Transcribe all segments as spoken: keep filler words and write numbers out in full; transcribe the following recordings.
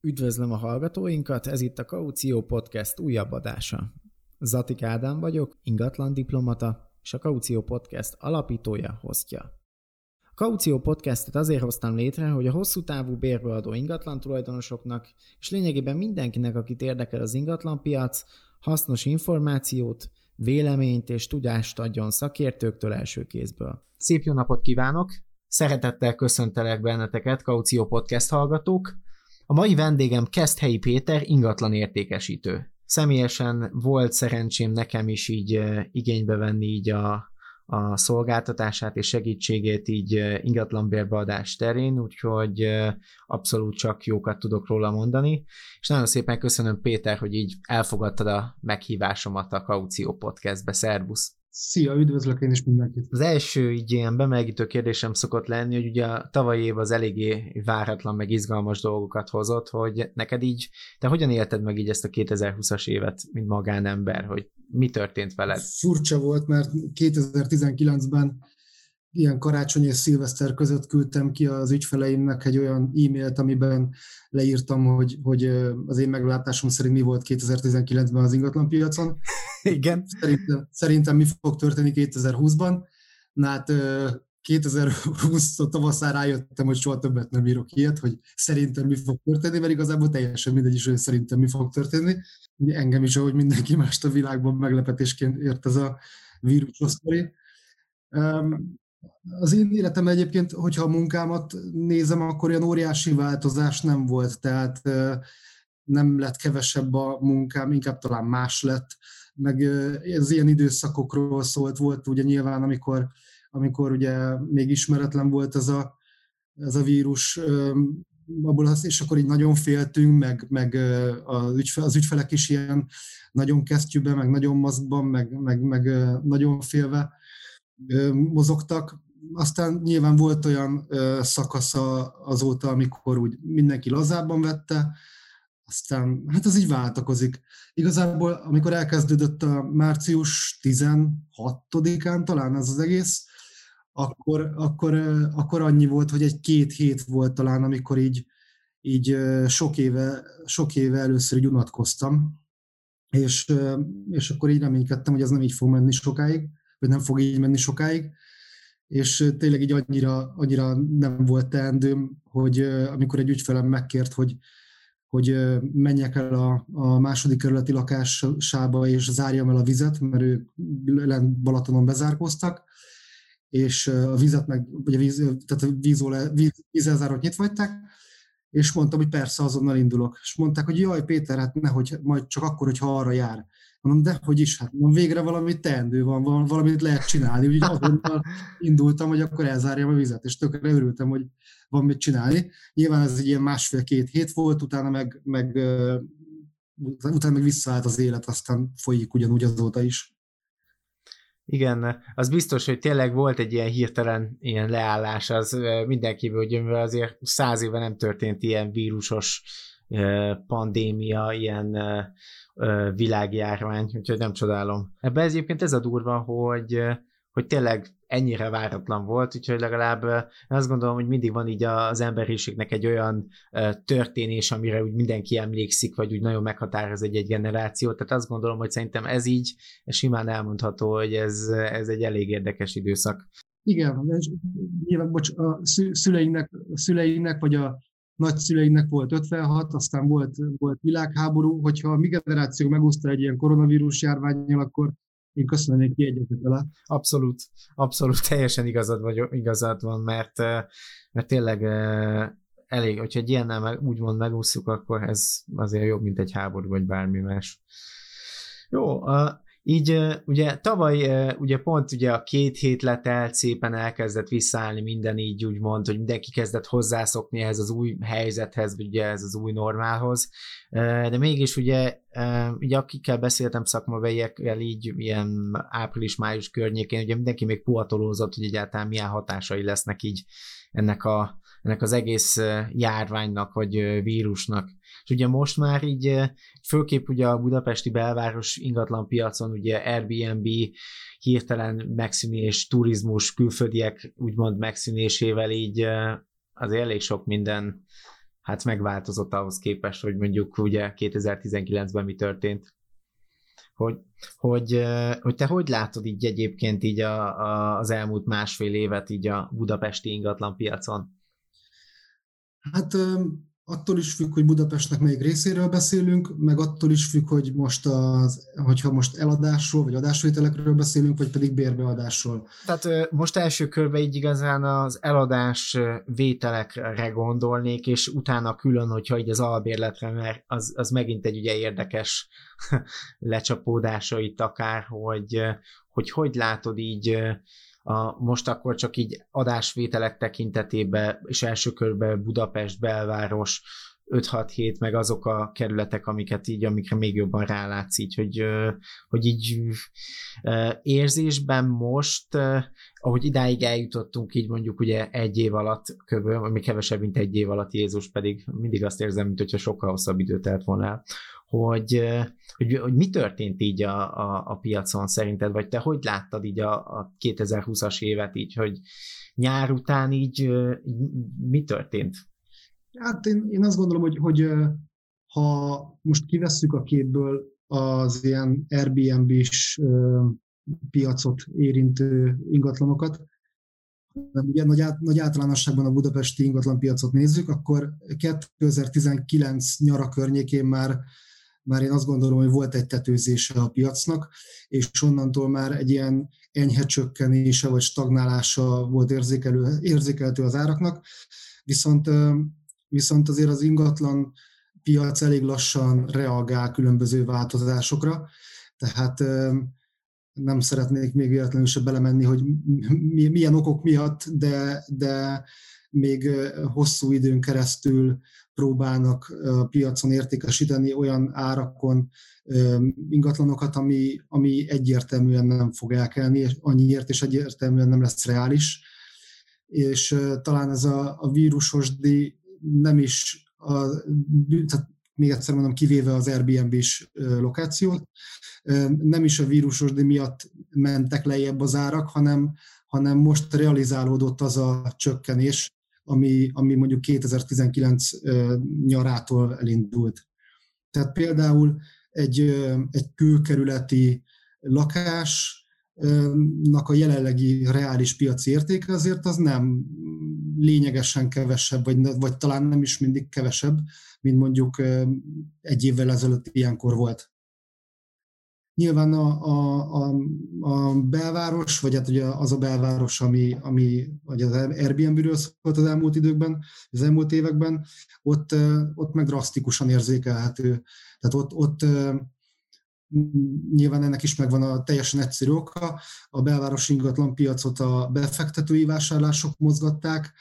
Üdvözlöm a hallgatóinkat, ez itt a Kaució Podcast újabb adása. Zatik Ádám vagyok, ingatlan diplomata, és a Kaució Podcast alapítója, hostja. A Kaució Podcastet azért hoztam létre, hogy a hosszú távú bérbeadó ingatlan tulajdonosoknak, és lényegében mindenkinek, akit érdekel az ingatlanpiac, hasznos információt, véleményt és tudást adjon szakértőktől első kézből. Szép jó napot kívánok! Szeretettel köszöntelek benneteket, Kaució Podcast hallgatók! A mai vendégem Keszthelyi Péter, ingatlanértékesítő. Személyesen volt szerencsém nekem is így igénybe venni így a, a szolgáltatását és segítségét így ingatlanbérbeadás terén, úgyhogy abszolút csak jókat tudok róla mondani. És nagyon szépen köszönöm, Péter, hogy így elfogadtad a meghívásomat a Kaució Podcastbe. Szervusz! Szia, üdvözlök én is mindenkit! Az első így ilyen bemelegítő kérdésem szokott lenni, hogy ugye a tavalyi év az eléggé váratlan, meg izgalmas dolgokat hozott, hogy neked így, te hogyan élted meg így ezt a kétezer-húszas évet, mint magánember, hogy mi történt veled? Furcsa volt, mert kétezer-tizenkilencben ilyen karácsony és szilveszter között küldtem ki az ügyfeleimnek egy olyan e-mailt, amiben leírtam, hogy, hogy az én meglátásom szerint mi volt kétezer-tizenkilencben az ingatlanpiacon. Igen. Szerintem, szerintem mi fog történni kétezer-húszban. Na hát kétezer-húsz tavaszára rájöttem, hogy soha többet nem írok ilyet, hogy szerintem mi fog történni, mert igazából teljesen mindegy is, hogy szerintem mi fog történni. Engem is, ahogy mindenki mást a világban meglepetésként ért ez a vírusosztori. Az én életem egyébként, hogyha a munkámat nézem, akkor ilyen óriási változás nem volt, tehát nem lett kevesebb a munkám, inkább talán más lett, meg az ilyen időszakokról szólt, volt ugye nyilván, amikor, amikor ugye még ismeretlen volt ez a, ez a vírus, abból az, és akkor így nagyon féltünk, meg, meg az, ügyfe, az ügyfelek is ilyen nagyon kesztyűben, meg nagyon maszkban, meg, meg, meg nagyon félve mozogtak. Aztán nyilván volt olyan szakasza azóta, amikor úgy mindenki lazábban vette, aztán hát ez így váltakozik. Igazából, amikor elkezdődött a március tizenhatodikán talán ez az egész, akkor, akkor, akkor annyi volt, hogy egy két hét volt talán, amikor így, így sok, éve, sok éve először így unatkoztam, és, és akkor így reménykedtem, hogy ez nem így fog menni sokáig, hogy nem fog így menni sokáig, és tényleg így annyira, annyira nem volt teendőm, hogy amikor egy ügyfelem megkért, hogy, hogy menjek el a, a második kerületi lakásába, és zárjam el a vizet, mert ők lent Balatonon bezárkóztak, és a vizet meg, vagy a víz, tehát a vízolá, víz, vízelzárót nyitva hagyták, és mondtam, hogy persze, azonnal indulok. És mondták, hogy jaj, Péter, hát nehogy, majd csak akkor, hogyha arra jár. Mondom, de hogy is, hát végre valami teendő van, valamit lehet csinálni. Úgyhogy azonnal indultam, hogy akkor elzárjam a vizet, és tökre örültem, hogy van mit csinálni. Nyilván ez egy ilyen másfél-két hét volt, utána meg, meg, utána meg visszaállt az élet, aztán folyik ugyanúgy azóta is. Igen, az biztos, hogy tényleg volt egy ilyen hirtelen ilyen leállás, az mindenkiből, hogy azért száz éve nem történt ilyen vírusos pandémia, ilyen világjárvány, úgyhogy nem csodálom. Ebben egyébként ez a durva, hogy, hogy tényleg ennyire váratlan volt, úgyhogy legalább azt gondolom, hogy mindig van így az emberiségnek egy olyan történés, amire úgy mindenki emlékszik, vagy úgy nagyon meghatároz egy-egy generáció, tehát azt gondolom, hogy szerintem ez így simán elmondható, hogy ez, ez egy elég érdekes időszak. Igen, és nyilván, bocs, a szüleinek, szüleinek vagy a nagyszüleinek volt ötvenhat, aztán volt, volt világháború, hogyha a mi generáció megúszta egy ilyen koronavírus járvánnyal, akkor én köszönnék ki egyet vele. Abszolút, abszolút, teljesen igazad, vagy, igazad van, mert, mert tényleg elég, hogyha egy ilyennel meg, úgymond megúszjuk, akkor ez azért jobb, mint egy háború, vagy bármi más. Jó, a... Így ugye tavaly ugye pont ugye a két hét letelt, szépen elkezdett visszaállni minden, így úgymond, hogy mindenki kezdett hozzászokni ehhez az új helyzethez, ugye ez az új normálhoz, de mégis ugye, ugye akikkel beszéltem szakmabeliekkel így ilyen április-május környékén, ugye mindenki még puhatolózott, hogy egyáltalán milyen hatásai lesznek így ennek a ennek az egész járványnak, vagy vírusnak. És ugye most már így, főképp ugye a budapesti belváros ingatlan piacon, ugye Airbnb hirtelen megszűnés, turizmus, külföldiek úgymond megszűnésével így az elég sok minden hát megváltozott ahhoz képest, hogy mondjuk ugye kétezer-tizenkilencben mi történt. Hogy, hogy, hogy te hogy látod így egyébként így a, a, az elmúlt másfél évet így a budapesti ingatlan piacon? Hát attól is függ, hogy Budapestnek melyik részéről beszélünk, meg attól is függ, hogy most az, hogyha most eladásról, vagy adásvételekről beszélünk, vagy pedig bérbeadásról. Tehát most első körben így igazán az eladás vételekre gondolnék, és utána külön, hogyha így az albérletre, mert az, az megint egy ugye érdekes lecsapódása itt akár, hogy, hogy hogy látod így, A, most akkor csak így adásvételek tekintetében, és első körben Budapest, belváros, öt hat hét, meg azok a kerületek, amiket így, amikre még jobban rálátsz így, hogy, hogy így érzésben most, ahogy idáig eljutottunk így mondjuk ugye egy év alatt köbben, ami kevesebb, mint egy év alatt, Jézus pedig mindig azt érzem, mint hogyha sokkal hosszabb időt telt volna el, hogy, hogy, hogy mi történt így a, a, a piacon szerinted, vagy te hogy láttad így a, a kétezer-húszas évet így, hogy nyár után így, így mi történt? Hát én, én azt gondolom, hogy, hogy ha most kivesszük a képből az ilyen Airbnb-s piacot érintő ingatlanokat, ugye nagy, át, nagy általánosságban a budapesti ingatlanpiacot nézzük, akkor kétezer-tizenkilenc nyara környékén már Már én azt gondolom, hogy volt egy tetőzése a piacnak, és onnantól már egy ilyen enyhe csökkenése vagy stagnálása volt érzékelő, érzékelhető az áraknak, viszont, viszont azért az ingatlan piac elég lassan reagál különböző változásokra, tehát nem szeretnék még véletlenül se belemenni, hogy milyen okok miatt, de, de még hosszú időn keresztül próbálnak a piacon értékesíteni olyan árakon ingatlanokat, ami, ami egyértelműen nem fog elkelni annyiért, és egyértelműen nem lesz reális. És talán ez a, a vírusosdi nem is, a, tehát még egyszer mondom, kivéve az Airbnb-s lokációt, nem is a vírusosdi miatt mentek lejjebb az árak, hanem, hanem most realizálódott az a csökkenés, Ami, ami mondjuk kétezer-tizenkilenc nyarától elindult. Tehát például egy, egy külkerületi lakásnak a jelenlegi reális piaci értéke azért az nem lényegesen kevesebb, vagy, vagy talán nem is mindig kevesebb, mint mondjuk egy évvel ezelőtt ilyenkor volt. Nyilván a, a, a, a belváros, vagy hát ugye az a belváros, ami, ami vagy az Airbnb-ről szólt az elmúlt időkben, az elmúlt években, ott, ott meg drasztikusan érzékelhető. Tehát ott, ott nyilván ennek is megvan a teljesen egyszerű oka. A belváros ingatlan piacot a befektetői vásárlások mozgatták,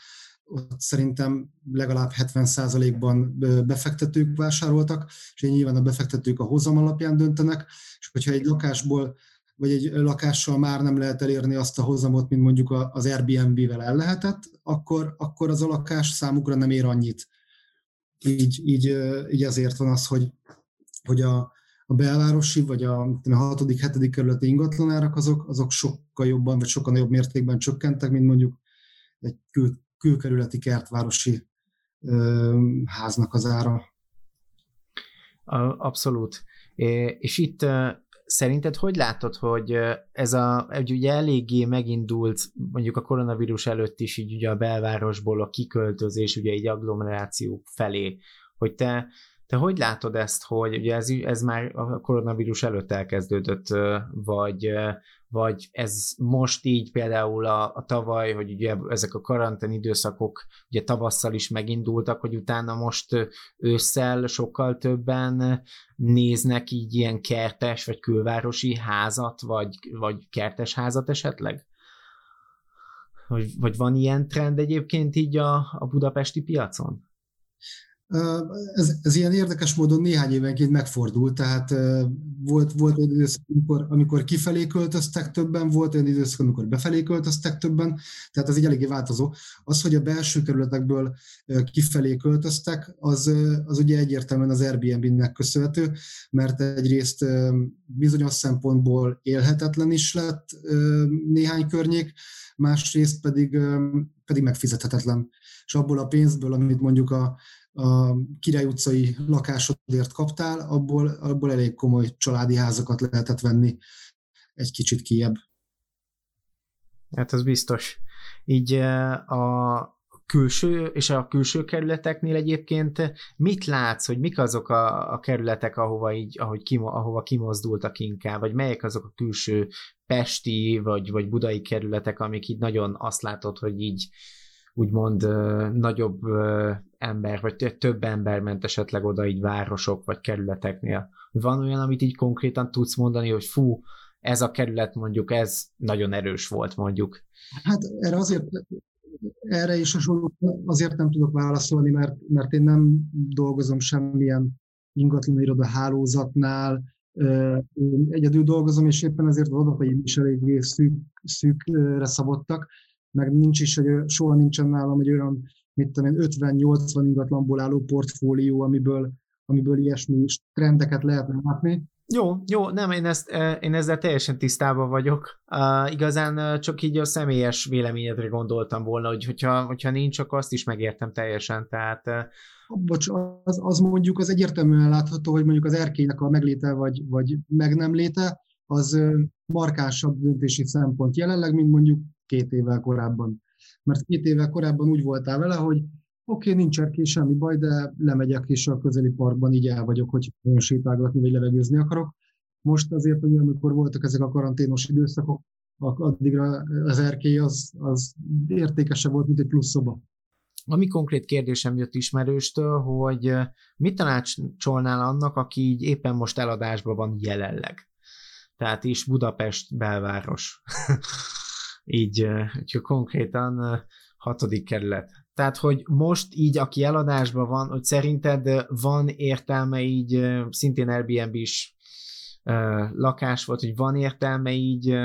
ott szerintem legalább hetven százalékban befektetők vásároltak, és nyilván a befektetők a hozam alapján döntenek, és hogyha egy lakásból, vagy egy lakással már nem lehet elérni azt a hozamot, mint mondjuk az Airbnb-vel el lehetett, akkor, akkor az a lakás számukra nem ér annyit. Így, így, így ezért van az, hogy, hogy a, a belvárosi, vagy a hatodik-hetedik kerületi ingatlanárak azok, azok sokkal jobban, vagy sokkal nagyobb mértékben csökkentek, mint mondjuk egy kül külkerületi kertvárosi ö, háznak az ára. Abszolút. És itt szerinted hogy látod, hogy ez a, ugye eléggé megindult, mondjuk a koronavírus előtt is így ugye a belvárosból a kiköltözés, ugye egy agglomerációk felé, hogy te, te hogy látod ezt, hogy ugye ez, ez már a koronavírus előtt elkezdődött, vagy vagy ez most így például a, a tavaly, hogy ugye ezek a karantén időszakok ugye tavasszal is megindultak, hogy utána most ősszel sokkal többen néznek így ilyen kertes vagy külvárosi házat, vagy, vagy kertes házat esetleg? Vagy, vagy van ilyen trend egyébként így a, a budapesti piacon? Ez, ez ilyen érdekes módon néhány évenként megfordult, tehát volt, volt olyan időszak, amikor, amikor kifelé költöztek többen, volt olyan időszak, amikor befelé költöztek többen, tehát ez így eléggé változó. Az, hogy a belső kerületekből kifelé költöztek, az, az ugye egyértelműen az Airbnb-nek köszönhető, mert egyrészt bizonyos szempontból élhetetlen is lett néhány környék, másrészt pedig, pedig megfizethetetlen. És abból a pénzből, amit mondjuk a a Király utcai lakásodért kaptál, abból, abból elég komoly családi házakat lehetett venni egy kicsit kijebb. Hát ez biztos. Így a külső és a külső kerületeknél egyébként mit látsz, hogy mik azok a, a kerületek, ahova, így, ahogy kimo, ahova kimozdultak inkább, vagy melyek azok a külső pesti vagy, vagy budai kerületek, amik így nagyon azt látod, hogy így úgymond ö, nagyobb ö, ember, vagy több ember ment esetleg oda így városok, vagy kerületeknél. Van olyan, amit így konkrétan tudsz mondani, hogy fú, ez a kerület mondjuk, ez nagyon erős volt mondjuk. Hát erre azért, erre is azért nem tudok válaszolni, mert, mert én nem dolgozom semmilyen ingatlaniroda hálózatnál, én egyedül dolgozom, és éppen ezért az adataim is eléggé szűk, szűkre szabottak, meg nincs is, hogy soha nincsen nálam egy olyan, mit tudom én, ötven-nyolcvan ingatlanból álló portfólió, amiből, amiből ilyesmi trendeket lehetne látni. Jó, jó, nem, én, ezt, én ezzel teljesen tisztában vagyok. Uh, igazán csak így a személyes véleményedre gondoltam volna, hogy hogyha, hogyha nincs, akkor azt is megértem teljesen, tehát... Bocs, az, az mondjuk, az egyértelműen látható, hogy mondjuk az erkélynek a megléte, vagy, vagy meg nem léte, az markánsabb döntési szempont jelenleg, mint mondjuk két évvel korábban. Mert két évvel korábban úgy voltál vele, hogy oké, okay, nincs erkély, semmi baj, de lemegyek és a közeli parkban így el vagyok, hogy nagyon sétálgatni vagy levegőzni akarok. Most azért, hogy amikor voltak ezek a karanténos időszakok, addigra az erkély az, az értékesebb volt, mint egy plusz szoba. Ami konkrét kérdésem jött ismerőstől, hogy mit tanácsolnál annak, aki így éppen most eladásban van jelenleg? Tehát is Budapest belváros. Így, hogyha konkrétan hatodik kerület. Tehát, hogy most így, aki eladásban van, hogy szerinted van értelme így, szintén Airbnb-s lakás volt, hogy van értelme így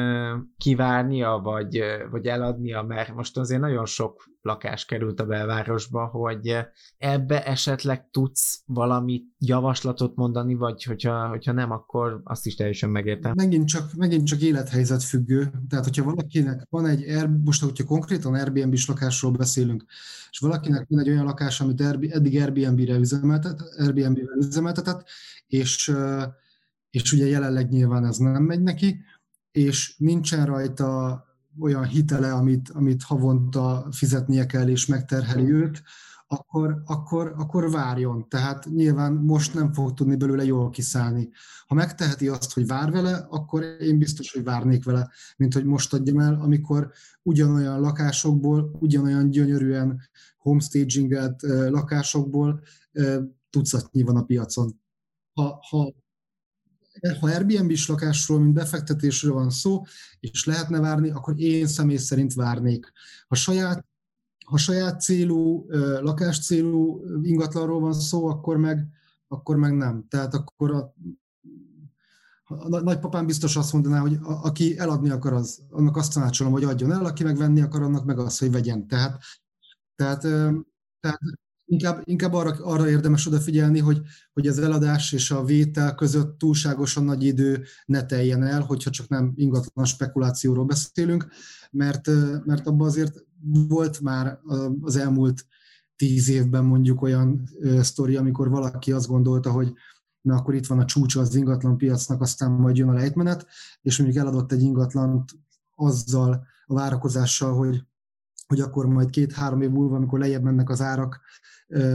kivárnia, vagy, vagy eladnia, mert most azért nagyon sok lakás került a belvárosba, hogy ebbe esetleg tudsz valami javaslatot mondani, vagy hogyha, hogyha nem, akkor azt is teljesen megértem. Megint csak, megint csak élethelyzet függő, tehát hogyha valakinek van egy, most hogyha konkrétan Airbnb-s lakásról beszélünk, és valakinek van egy olyan lakás, amit eddig Airbnb-re üzemeltet, Airbnb-re üzemeltetett, és és ugye jelenleg nyilván ez nem megy neki, és nincsen rajta olyan hitele, amit, amit havonta fizetnie kell, és megterheli őt, akkor, akkor, akkor várjon. Tehát nyilván most nem fog tudni belőle jól kiszállni. Ha megteheti azt, hogy vár vele, akkor én biztos, hogy várnék vele, mint hogy most adjam el, amikor ugyanolyan lakásokból, ugyanolyan gyönyörűen homestagingelt lakásokból tucatnyi van a piacon. Ha, ha Ha Airbnb-s lakásról, mint befektetésről van szó, és lehetne várni, akkor én személy szerint várnék. Ha saját, ha saját célú, lakás célú ingatlanról van szó, akkor meg, akkor meg nem. Tehát akkor a, a nagypapám biztos azt mondaná, hogy a, aki eladni akar, az, annak azt tanácsolom, hogy adjon el, aki megvenni akar, annak meg az, hogy vegyen. Tehát, tehát, tehát Inkább, inkább arra, arra érdemes odafigyelni, hogy, hogy az eladás és a vétel között túlságosan nagy idő ne teljen el, hogyha csak nem ingatlan spekulációról beszélünk, mert, mert abban azért volt már az elmúlt tíz évben mondjuk olyan sztori, amikor valaki azt gondolta, hogy na akkor itt van a csúcsa az ingatlan piacnak, aztán majd jön a lejtmenet, és mondjuk eladott egy ingatlant azzal a várakozással, hogy hogy akkor majd két-három év múlva, amikor lejjebb mennek az árak,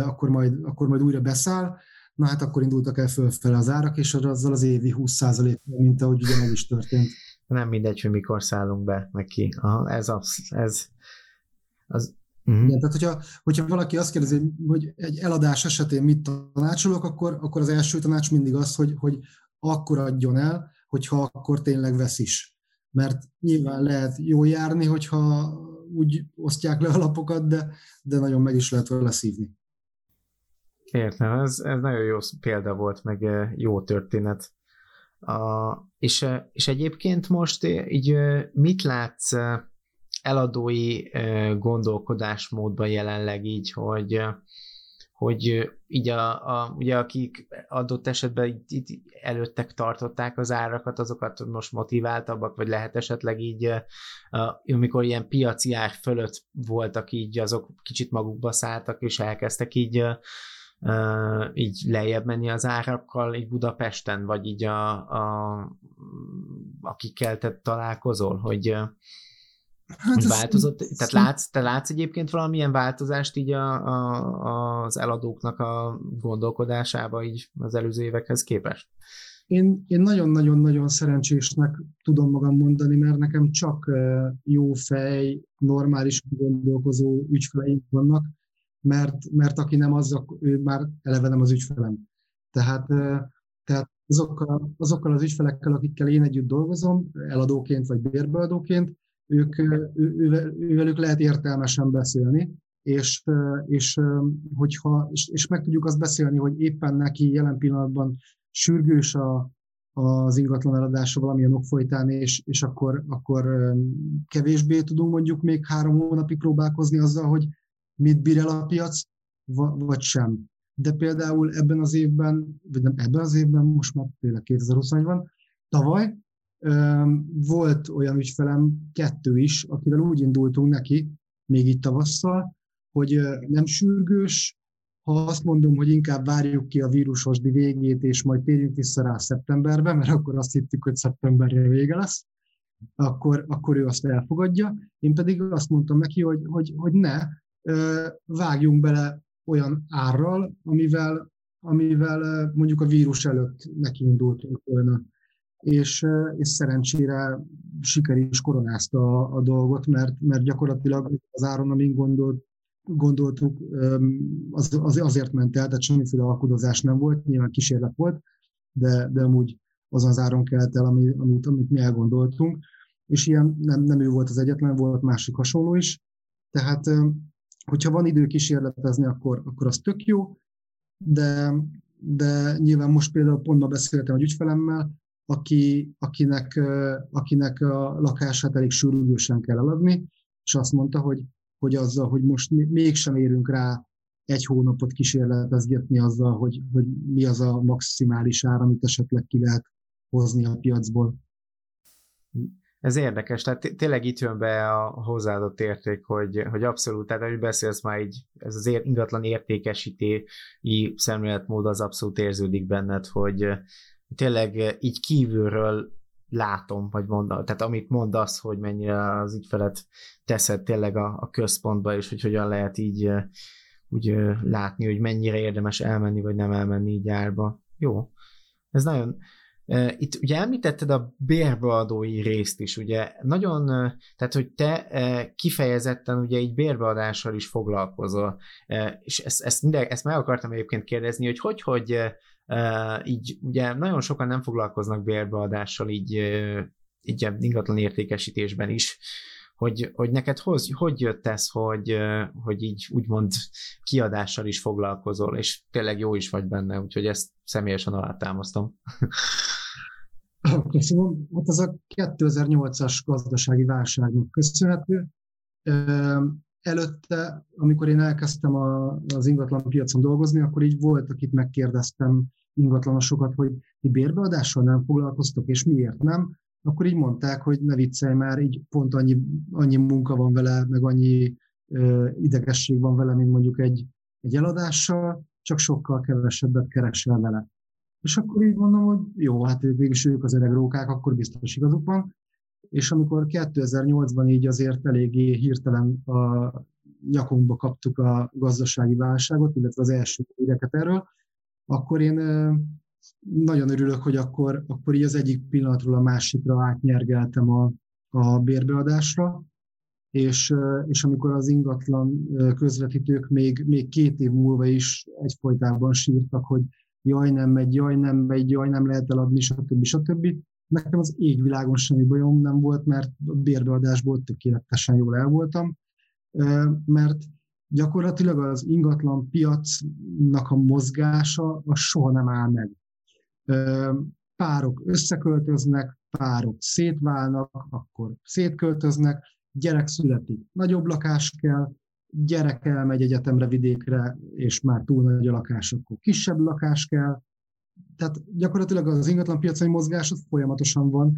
akkor majd, akkor majd újra beszáll. Na hát akkor indultak el fölfele az árak, és azzal az évi húsz százalékkal, mint ahogy ugye meg is történt. Nem mindegy, hogy mikor szállunk be neki. Aha, ez az... Ez, az uh-huh. Igen, tehát hogyha, hogyha valaki azt kérdezi, hogy egy eladás esetén mit tanácsolok, akkor, akkor az első tanács mindig az, hogy, hogy akkor adjon el, hogyha akkor tényleg vesz is. Mert nyilván lehet jól járni, hogyha úgy osztják le a lapokat, de, de nagyon meg is lehet vele szívni. Értem, ez, ez nagyon jó példa volt, meg jó történet. A, és, és egyébként most így mit látsz eladói gondolkodásmódban jelenleg így, hogy, hogy így a, a, ugye akik adott esetben így, így előttek tartották az árakat, azokat most motiváltabbak, vagy lehet esetleg így, amikor ilyen piaci ár fölött voltak így, azok kicsit magukba szálltak, és elkezdtek így Uh, így lejjebb menni az árakkal így Budapesten, vagy így a, a, akikkel te találkozol, hogy, hát hogy változott, ez tehát ez látsz, te látsz egyébként valamilyen változást így a, a, az eladóknak a gondolkodásába így az előző évekhez képest? Én, én nagyon-nagyon-nagyon szerencsésnek tudom magam mondani, mert nekem csak jó fej, normális gondolkozó ügyfeleim vannak, Mert, mert aki nem az, ő már eleve nem az ügyfelem. Tehát, tehát azokkal, azokkal az ügyfelekkel, akikkel én együtt dolgozom, eladóként vagy bérbeadóként, ők, ő, ővelük lehet értelmesen beszélni, és, és, hogyha, és, és meg tudjuk azt beszélni, hogy éppen neki jelen pillanatban sürgős a, az ingatlan eladása valamilyen okfolytán, és, és akkor, akkor kevésbé tudunk mondjuk még három hónapig próbálkozni azzal, hogy mit bír el a piac, vagy sem. De például ebben az évben, vagy nem ebben az évben, most már tényleg kétezer-huszonegyben, tavaly volt olyan ügyfelem, kettő is, akivel úgy indultunk neki, még itt tavasszal, hogy nem sürgős, ha azt mondom, hogy inkább várjuk ki a vírusos végét, és majd térjünk vissza rá szeptemberbe, mert akkor azt hittük, hogy szeptemberre vége lesz, akkor, akkor ő azt elfogadja. Én pedig azt mondtam neki, hogy, hogy, hogy ne, vágjunk bele olyan árral, amivel, amivel mondjuk a vírus előtt nekiindultunk volna. És, és szerencsére siker is koronázta a, a dolgot, mert, mert gyakorlatilag az áron, amin gondolt, gondoltuk, az, az, azért ment el, tehát semmiféle alkudozás nem volt, nyilván kísérlet volt, de, de amúgy azon az áron kelt el, amit, amit, amit mi elgondoltunk. És ilyen nem, nem ő volt az egyetlen, volt másik hasonló is. Tehát hogyha van idő kísérletezni, akkor, akkor az tök jó, de, de nyilván most például pont ma beszéltem egy ügyfelemmel, aki, akinek, akinek a lakását elég sürgősen kell eladni, és azt mondta, hogy, hogy azzal, hogy most mégsem érünk rá egy hónapot kísérletezgetni azzal, hogy, hogy mi az a maximális ár, amit esetleg ki lehet hozni a piacból. Ez érdekes, tehát tényleg itt jön be a hozzáadott érték, hogy, hogy abszolút, tehát ahogy beszélsz már így, ez az ingatlan értékesítési szemléletmód az abszolút érződik benned, hogy tényleg így kívülről látom, vagy mondom, tehát amit mondasz, hogy mennyire az ügyfelet teszed tényleg a, a központba, és hogy hogyan lehet így úgy látni, hogy mennyire érdemes elmenni, vagy nem elmenni így árba. Jó, ez nagyon... Itt ugye említetted a bérbeadói részt is, ugye nagyon, tehát hogy te kifejezetten ugye így bérbeadással is foglalkozol, és ezt, ezt, minden, ezt meg akartam egyébként kérdezni, hogy hogy, hogy így ugye nagyon sokan nem foglalkoznak bérbeadással így, így ingatlan értékesítésben is, hogy, hogy neked hoz, hogy jött ez, hogy, hogy így úgymond kiadással is foglalkozol, és tényleg jó is vagy benne, úgyhogy ezt személyesen alátámasztom. Köszönöm. Hát ez a kétezer-nyolcas gazdasági válságnak köszönhető. Előtte, amikor én elkezdtem a, az ingatlan piacon dolgozni, akkor így volt, akit megkérdeztem ingatlanosokat, hogy ti bérbeadással nem foglalkoztok, és miért nem? Akkor így mondták, hogy ne viccelj már, így pont annyi, annyi munka van vele, meg annyi ö, idegesség van vele, mint mondjuk egy, egy eladással, csak sokkal kevesebbet keresel vele. És akkor így mondom, hogy jó, hát ők végülis ők az öreg rókák, akkor biztos igazuk van. És amikor kétezer-nyolcban így azért eléggé hirtelen a nyakunkba kaptuk a gazdasági válságot, illetve az első híreket erről, akkor én... Ö, Nagyon örülök, hogy akkor, akkor így az egyik pillanatról a másikra átnyergeltem a, a bérbeadásra, és, és amikor az ingatlan közvetítők még, még két év múlva is egyfolytában sírtak, hogy jaj, nem megy, jaj, nem megy, jaj, nem lehet eladni, stb. stb. Nekem az égvilágon semmi bajom nem volt, mert a bérbeadásból tökéletesen jól el voltam, mert gyakorlatilag az ingatlan piacnak a mozgása az soha nem áll meg. Párok összeköltöznek, párok szétválnak, akkor szétköltöznek, gyerek születik, nagyobb lakás kell, gyerek elmegy egyetemre, vidékre, és már túl nagy a lakás, akkor kisebb lakás kell. Tehát gyakorlatilag az ingatlan piacai mozgás az folyamatosan van.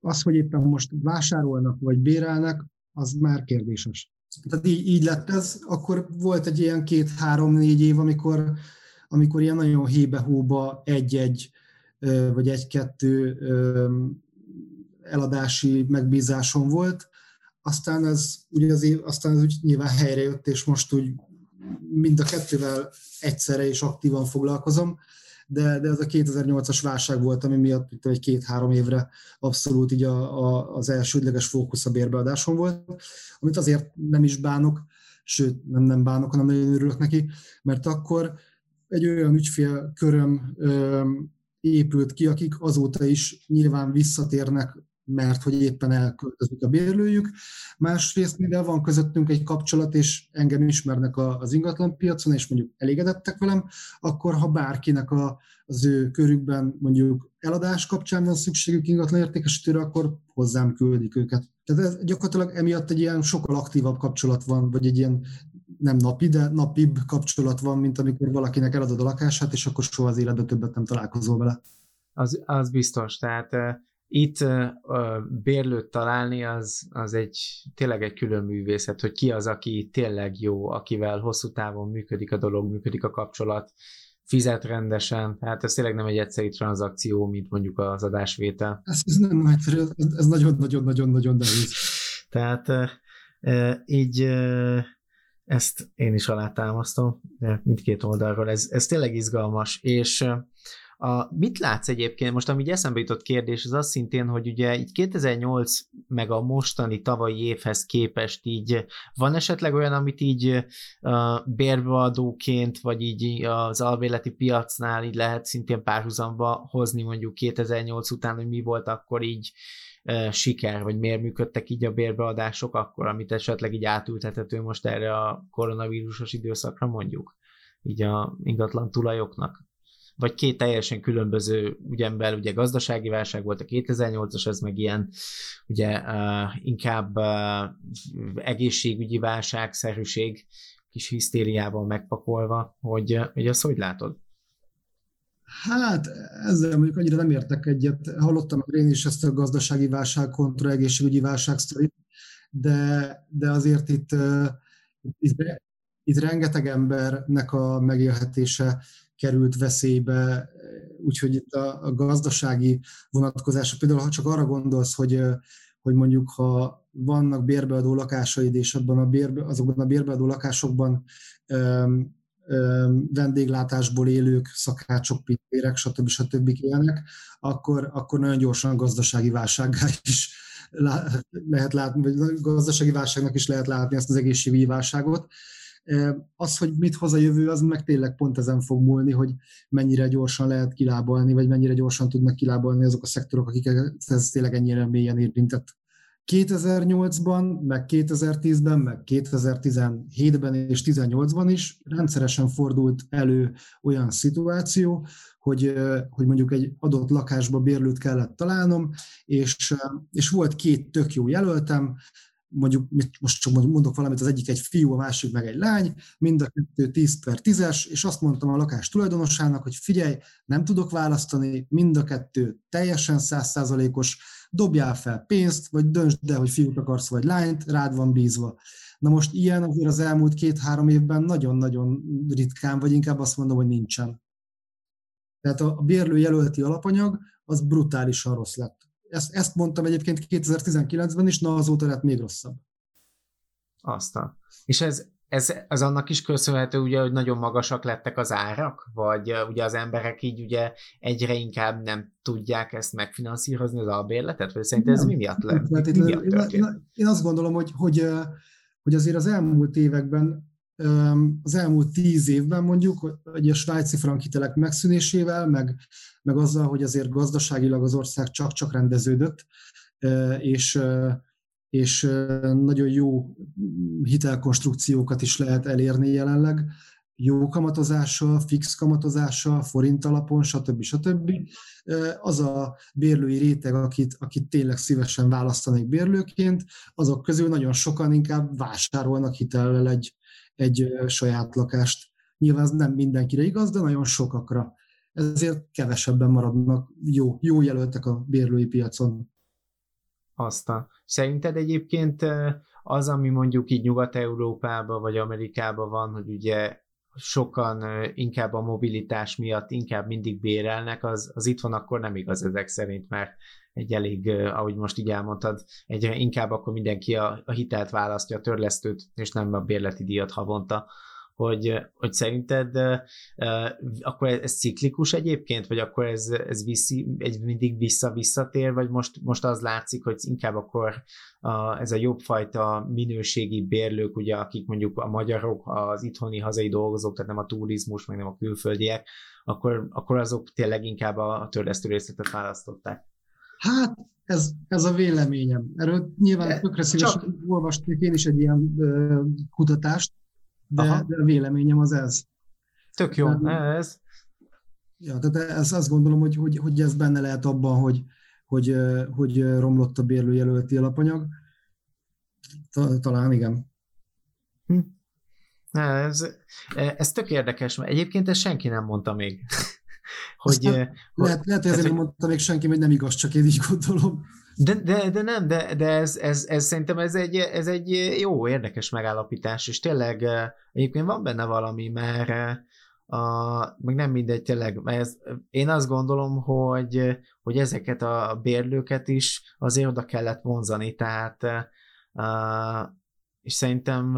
Az, hogy éppen most vásárolnak vagy bérelnek, az már kérdéses. Tehát így, így lett ez. Akkor volt egy ilyen két-három-négy év, amikor, amikor ilyen nagyon hébe-hóba egy-egy vagy egy-kettő eladási megbízáson volt. Aztán ez, ugye az év, aztán ez úgy nyilván helyrejött, és most úgy mind a kettővel egyszerre is aktívan foglalkozom. De, de ez a kétezer-nyolcas válság volt, ami miatt egy két-három évre abszolút így a, a, az elsődleges fókusz a bérbeadáson volt, amit azért nem is bánok, sőt nem, nem bánok, hanem nagyon örülök neki, mert akkor egy olyan ügyfélköröm ö, épült ki, akik azóta is nyilván visszatérnek, mert hogy éppen elköltözik a bérlőjük. Másrészt, mivel van közöttünk egy kapcsolat, és engem ismernek az ingatlanpiacon, és mondjuk elégedettek velem, akkor ha bárkinek a, az ő körükben mondjuk eladás kapcsán van szükségük ingatlanértékesítőre, akkor hozzám küldik őket. Tehát ez gyakorlatilag emiatt egy ilyen sokkal aktívabb kapcsolat van, vagy egy ilyen nem napi, de napibb kapcsolat van, mint amikor valakinek eladod a lakását, és akkor soha az életben többet nem találkozol vele. Az, az biztos, tehát... Itt uh, bérlőt találni az, az egy, tényleg egy külön művészet, hogy ki az, aki tényleg jó, akivel hosszú távon működik a dolog, működik a kapcsolat, fizet rendesen. Hát ez tényleg nem egy egyszerű tranzakció, mint mondjuk az adásvétel. Ez, ez nem egyszerű, ez nagyon-nagyon-nagyon-nagyon nehéz. Tehát uh, így uh, ezt én is alátámasztom, mindkét oldalról. Ez, ez tényleg izgalmas, és... Uh, A, mit látsz egyébként? Most, ami eszembe jutott kérdés, az az szintén, hogy ugye így kétezer-nyolc meg a mostani tavalyi évhez képest így van esetleg olyan, amit így uh, bérbeadóként, vagy így az albérleti piacnál így lehet szintén párhuzamba hozni mondjuk kétezer-nyolc után, hogy mi volt akkor így uh, siker, vagy miért működtek így a bérbeadások akkor, amit esetleg így átültethető most erre a koronavírusos időszakra mondjuk, így a ingatlan tulajoknak. Vagy két teljesen különböző, ugyanbel ugye gazdasági válság volt a kétezer-nyolcas, ez meg ilyen ugye uh, inkább uh, egészségügyi válságszerűség kis hisztériában megpakolva, hogy, hogy azt hogy látod? Hát ezzel mondjuk annyira nem értek egyet. Hallottam én is ezt a gazdasági válság kontra egészségügyi válság sztorit, de, de azért itt, uh, itt, itt rengeteg embernek a megélhetése került veszélybe, úgyhogy itt a, a gazdasági vonatkozások, például ha csak arra gondolsz, hogy, hogy mondjuk ha vannak bérbeadó lakásaid, és abban a bérbe, azokban a bérbeadó lakásokban öm, öm, vendéglátásból élők, szakácsok, pizzérek, stb. stb. Élnek, akkor, akkor nagyon gyorsan gazdasági válsággá is lehet látni, vagy gazdasági válságnak is lehet látni ezt az egészségügyi válságot. Az, hogy mit hoz a jövő, az meg tényleg pont ezen fog múlni, hogy mennyire gyorsan lehet kilábalni, vagy mennyire gyorsan tudnak kilábalni azok a szektorok, akiket ez tényleg ennyire mélyen érintett. kétezer-nyolcban, meg kétezer-tízben, meg kétezer-tizenhétben és tizennyolcban is rendszeresen fordult elő olyan szituáció, hogy, hogy mondjuk egy adott lakásba bérlőt kellett találnom, és, és volt két tök jó jelöltem, mondjuk, most csak mondok valamit, az egyik egy fiú, a másik meg egy lány, mind a kettő tíz per tízes, és azt mondtam a lakás tulajdonosának, hogy figyelj, nem tudok választani, mind a kettő teljesen száz százalékos, dobjál fel pénzt, vagy döntsd el, hogy fiút akarsz, vagy lányt, rád van bízva. Na most ilyen azért az elmúlt két-három évben nagyon-nagyon ritkán, vagy inkább azt mondom, hogy nincsen. Tehát a bérlő jelölti alapanyag, az brutálisan rossz lett. Ezt, ezt mondtam egyébként kétezer-tizenkilencben is, na azóta lett még rosszabb. Aztán. És ez, ez, ez annak is köszönhető, ugye, hogy nagyon magasak lettek az árak, vagy ugye az emberek így ugye egyre inkább nem tudják ezt megfinanszírozni, az albérletet, vagy szerintem ez mi miatt lett? Hát, mi miatt történt? Én azt gondolom, hogy, hogy, hogy azért az elmúlt években, az elmúlt tíz évben mondjuk, hogy a svájci frank hitelek megszűnésével, meg, meg azzal, hogy azért gazdaságilag az ország csak-csak rendeződött, és, és nagyon jó hitelkonstrukciókat is lehet elérni jelenleg, jó kamatozással, fix kamatozással, forint alapon, stb. stb. Az a bérlői réteg, akit, akit tényleg szívesen választanék bérlőként, azok közül nagyon sokan inkább vásárolnak hitellel egy, egy saját lakást. Nyilván ez nem mindenkire igaz, de nagyon sokakra. Ezért kevesebben maradnak jó, jó jelöltek a bérlői piacon. Aztán. Szerinted egyébként az, ami mondjuk így Nyugat-Európában vagy Amerikában van, hogy ugye sokan inkább a mobilitás miatt inkább mindig bérelnek, az, az itthon akkor nem igaz ezek szerint, mert egy elég, ahogy most így elmondtad, egy, inkább akkor mindenki a, a hitelt választja, a törlesztőt, és nem a bérleti díjat havonta. Hogy, hogy szerinted akkor ez, ez ciklikus egyébként, vagy akkor ez, ez viszi, egy mindig vissza-visszatér, vagy most, most az látszik, hogy inkább akkor a, ez a jobbfajta minőségi bérlők, ugye, akik mondjuk a magyarok, az itthoni hazai dolgozók, tehát nem a turizmus, meg nem a külföldiek, akkor, akkor azok tényleg inkább a törlesztő részletet választották. Hát ez, ez a véleményem. Erről nyilván tökre szívesen Csak... olvasnék én is egy ilyen ö, kutatást, de, de a véleményem az ez. Tök jó, tehát, ez. Ja, tehát ez, azt gondolom, hogy, hogy, hogy ez benne lehet abban, hogy, hogy, hogy romlott a bérlőjelölti alapanyag. Talán igen. Hm. Ez, ez tök érdekes, mert egyébként ezt senki nem mondta még. hogy, lehet, hogy, lehet, hogy ezért hogy... nem mondta még senki, hogy nem igaz, csak én így gondolom. De, de, de nem, de, de ez, ez, ez szerintem ez egy, ez egy jó, érdekes megállapítás, és tényleg egyébként van benne valami, mert a, meg nem mindegy tényleg, mert ez, én azt gondolom, hogy, hogy ezeket a bérlőket is azért oda kellett vonzani, tehát a, és szerintem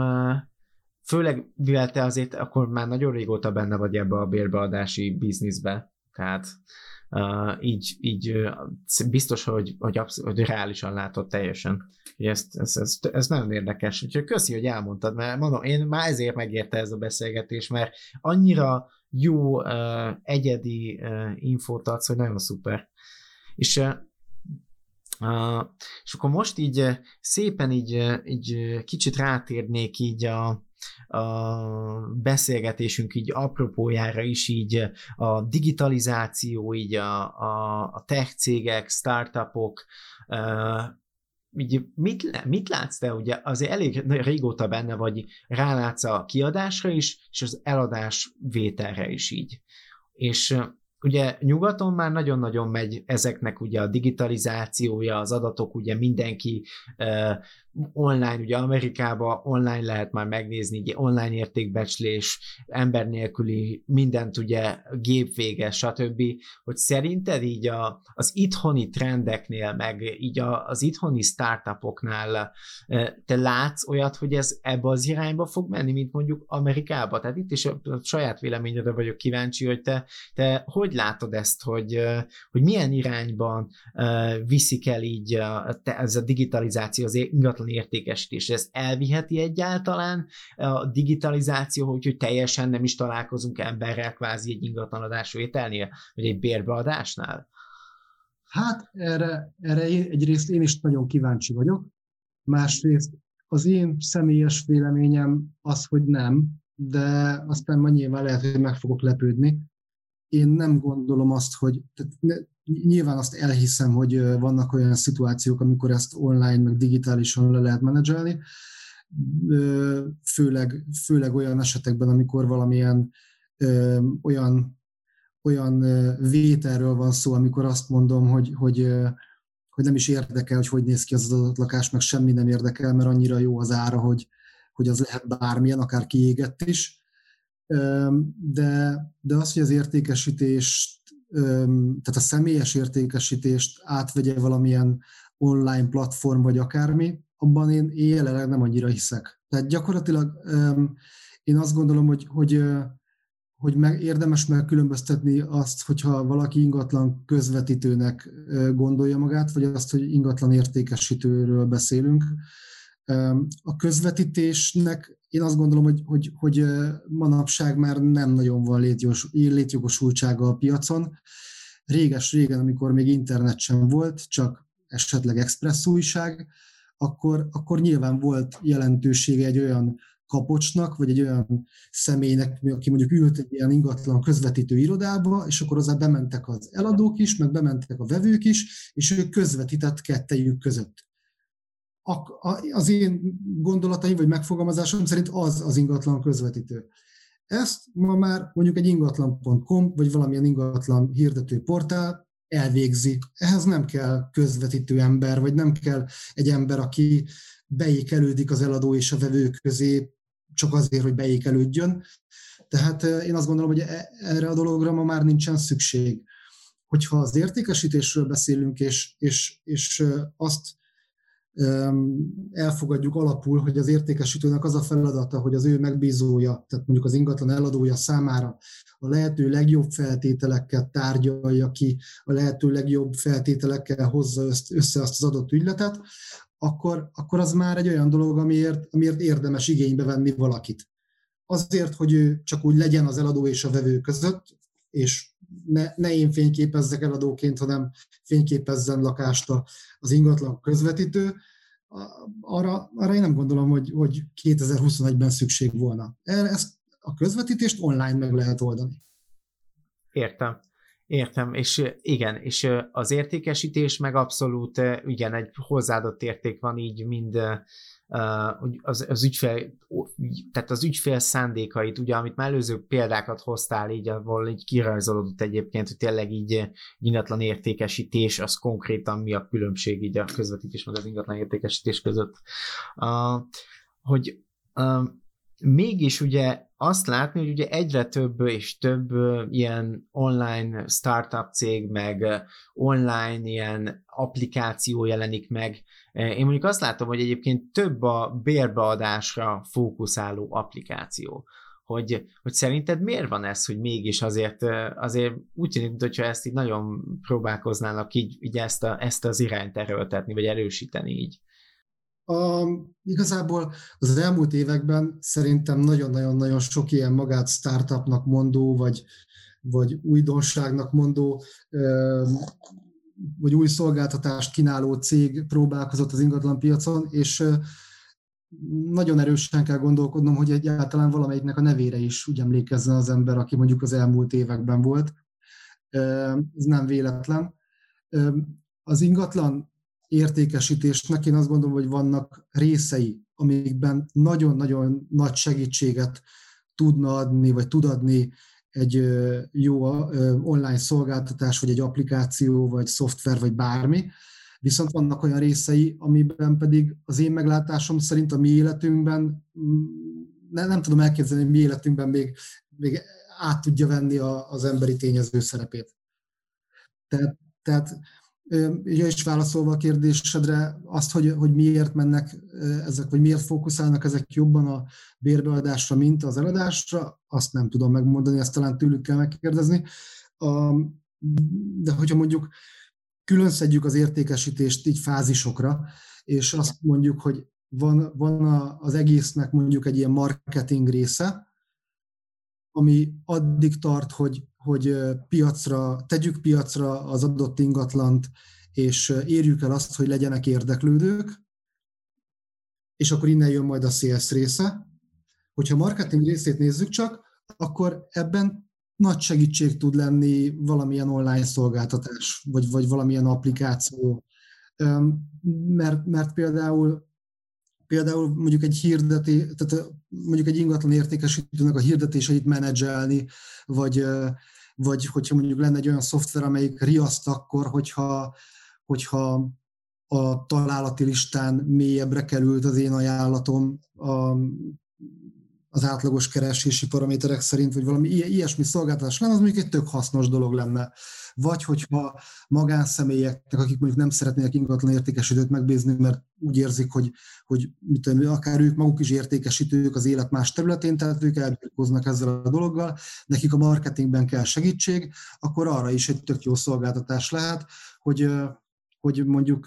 főleg, mivel te azért akkor már nagyon régóta benne vagy ebbe a bérbeadási bizniszbe, tehát Uh, így, így uh, biztos, hogy, hogy, absz- hogy reálisan látod teljesen. Ez, ez, ez, ez nagyon érdekes. Úgyhogy köszi, hogy elmondtad, mert mondom, én már ezért megérte ez a beszélgetés, mert annyira jó, uh, egyedi uh, infót adsz, hogy nagyon szuper. És, uh, uh, és akkor most így uh, szépen így, uh, így uh, kicsit rátérnék így a a beszélgetésünk így apropójára is, így a digitalizáció, így a, a, a tech cégek, startupok, így mit, mit látsz te, ugye azért elég régóta benne vagy, rálátsz a kiadásra is, és az eladás vételre is így. És ugye nyugaton már nagyon-nagyon megy ezeknek ugye a digitalizációja, az adatok, ugye mindenki uh, online, ugye Amerikában online lehet már megnézni, ugye online értékbecslés, ember nélküli, mindent ugye gépvége, stb. Hogy szerinted így a, az itthoni trendeknél, meg így a, az itthoni startupoknál uh, te látsz olyat, hogy ez ebbe az irányba fog menni, mint mondjuk Amerikába? Tehát itt is a, a saját véleményedre vagyok kíváncsi, hogy te, te hogy látod ezt, hogy, hogy milyen irányban viszik el így a, ez a digitalizáció, az ingatlan értékesítés? Ez elviheti egyáltalán a digitalizáció, úgyhogy teljesen nem is találkozunk emberrel kvázi egy ingatlanadás vételnél, vagy egy bérbeadásnál? Hát erre, erre egyrészt én is nagyon kíváncsi vagyok, másrészt az én személyes véleményem az, hogy nem, de aztán majd nyilván lehet, hogy meg fogok lepődni. Én nem gondolom azt, hogy tehát nyilván azt elhiszem, hogy vannak olyan szituációk, amikor ezt online, meg digitálisan le lehet menedzselni, főleg, főleg olyan esetekben, amikor valamilyen olyan, olyan vételről van szó, amikor azt mondom, hogy, hogy, hogy nem is érdekel, hogy hogy néz ki az adott lakás, meg semmi nem érdekel, mert annyira jó az ára, hogy, hogy az lehet bármilyen, akár kiégett is. De, de az, hogy az értékesítést, tehát a személyes értékesítést átvegye valamilyen online platform vagy akármi, abban én jelenleg nem annyira hiszek. Tehát gyakorlatilag én azt gondolom, hogy, hogy, hogy meg, érdemes megkülönböztetni azt, hogyha valaki ingatlan közvetítőnek gondolja magát, vagy azt, hogy ingatlan értékesítőről beszélünk. A közvetítésnek én azt gondolom, hogy, hogy, hogy manapság már nem nagyon van létjogos, létjogosultsága a piacon. Réges-régen, amikor még internet sem volt, csak esetleg express újság, akkor, akkor nyilván volt jelentősége egy olyan kapocsnak, vagy egy olyan személynek, aki mondjuk ült egy ilyen ingatlan közvetítő irodába, és akkor hozzá bementek az eladók is, meg bementek a vevők is, és ők közvetített kettejük között. Az én gondolataim, vagy megfogalmazásom szerint az az ingatlan közvetítő. Ezt ma már mondjuk egy ingatlan pont com, vagy valamilyen ingatlan hirdető portál elvégzi. Ehhez nem kell közvetítő ember, vagy nem kell egy ember, aki beékelődik az eladó és a vevő közé, csak azért, hogy beékelődjön. Tehát én azt gondolom, hogy erre a dologra ma már nincsen szükség. Hogyha az értékesítésről beszélünk, és, és, és azt elfogadjuk alapul, hogy az értékesítőnek az a feladata, hogy az ő megbízója, tehát mondjuk az ingatlan eladója számára a lehető legjobb feltételekkel tárgyalja ki, a lehető legjobb feltételekkel hozza össze azt az adott ügyletet, akkor, akkor az már egy olyan dolog, amiért, amiért érdemes igénybe venni valakit. Azért, hogy ő csak úgy legyen az eladó és a vevő között, és ne, ne én fényképezzek eladóként, hanem fényképezzen lakást az ingatlan közvetítő, arra, arra én nem gondolom, hogy, hogy kétezer-huszonegyben szükség volna. Ezt a közvetítést online meg lehet oldani. Értem. Értem, és igen, és az értékesítés meg abszolút, igen, egy hozzáadott érték van így mind az, az ügyfél, tehát az ügyfél szándékait, ugye, amit már előző példákat hoztál, így, ahol így kirajzolódott egyébként, hogy tényleg így ingatlan értékesítés, az konkrétan mi a különbség így a közvetítés meg az ingatlan értékesítés között. Hogy mégis ugye azt látni, hogy ugye egyre több és több ilyen online startup cég, meg online ilyen applikáció jelenik meg. Én mondjuk azt látom, hogy egyébként több a bérbeadásra fókuszáló applikáció. Hogy, hogy szerinted miért van ez, hogy mégis azért, azért úgy tűnik, hogyha ezt így nagyon próbálkoznának így, így ezt, a, ezt az irányt erőltetni, vagy erősíteni így. A, igazából az elmúlt években szerintem nagyon-nagyon-nagyon sok ilyen magát startupnak mondó, vagy, vagy újdonságnak mondó, vagy új szolgáltatást kínáló cég próbálkozott az ingatlanpiacon, és nagyon erősen kell gondolkodnom, hogy egyáltalán valamelyiknek a nevére is úgy emlékezzen az ember, aki mondjuk az elmúlt években volt. Ez nem véletlen. Az ingatlan értékesítésnek én azt gondolom, hogy vannak részei, amikben nagyon-nagyon nagy segítséget tudna adni, vagy tud adni egy jó online szolgáltatás, vagy egy applikáció, vagy szoftver, vagy bármi. Viszont vannak olyan részei, amiben pedig az én meglátásom szerint a mi életünkben, nem tudom elképzelni, hogy mi életünkben még, még át tudja venni az emberi tényező szerepét. Tehát, tehát Ja, és válaszolva a kérdésedre azt, hogy, hogy miért mennek ezek, vagy miért fókuszálnak ezek jobban a bérbeadásra, mint az eladásra, azt nem tudom megmondani, ezt talán tőlük kell megkérdezni. De hogyha mondjuk külön szedjük az értékesítést így fázisokra, és azt mondjuk, hogy van, van az egésznek mondjuk egy ilyen marketing része, ami addig tart, hogy hogy piacra, tegyük piacra az adott ingatlant, és érjük el azt, hogy legyenek érdeklődők, és akkor innen jön majd a sales része. Hogyha marketing részét nézzük csak, akkor ebben nagy segítség tud lenni valamilyen online szolgáltatás, vagy, vagy valamilyen applikáció. Mert, mert például, például mondjuk egy hirdetés, tehát mondjuk egy ingatlan értékesítőnek a hirdetéseit menedzselni, vagy vagy hogyha mondjuk lenne egy olyan szoftver, amelyik riaszt akkor, hogyha, hogyha a találati listán mélyebbre került az én ajánlatom a, az átlagos keresési paraméterek szerint, vagy valami ilyesmi szolgáltatás lenne, az mondjuk egy tök hasznos dolog lenne. Vagy hogyha magánszemélyeknek, akik mondjuk nem szeretnének ingatlan értékesítőt megbízni, mert úgy érzik, hogy, hogy mit tudom, akár ők maguk is értékesítők az élet más területén, tehát ők elbírkoznak ezzel a dologgal, nekik a marketingben kell segítség, akkor arra is egy tök jó szolgáltatás lehet, hogy, hogy mondjuk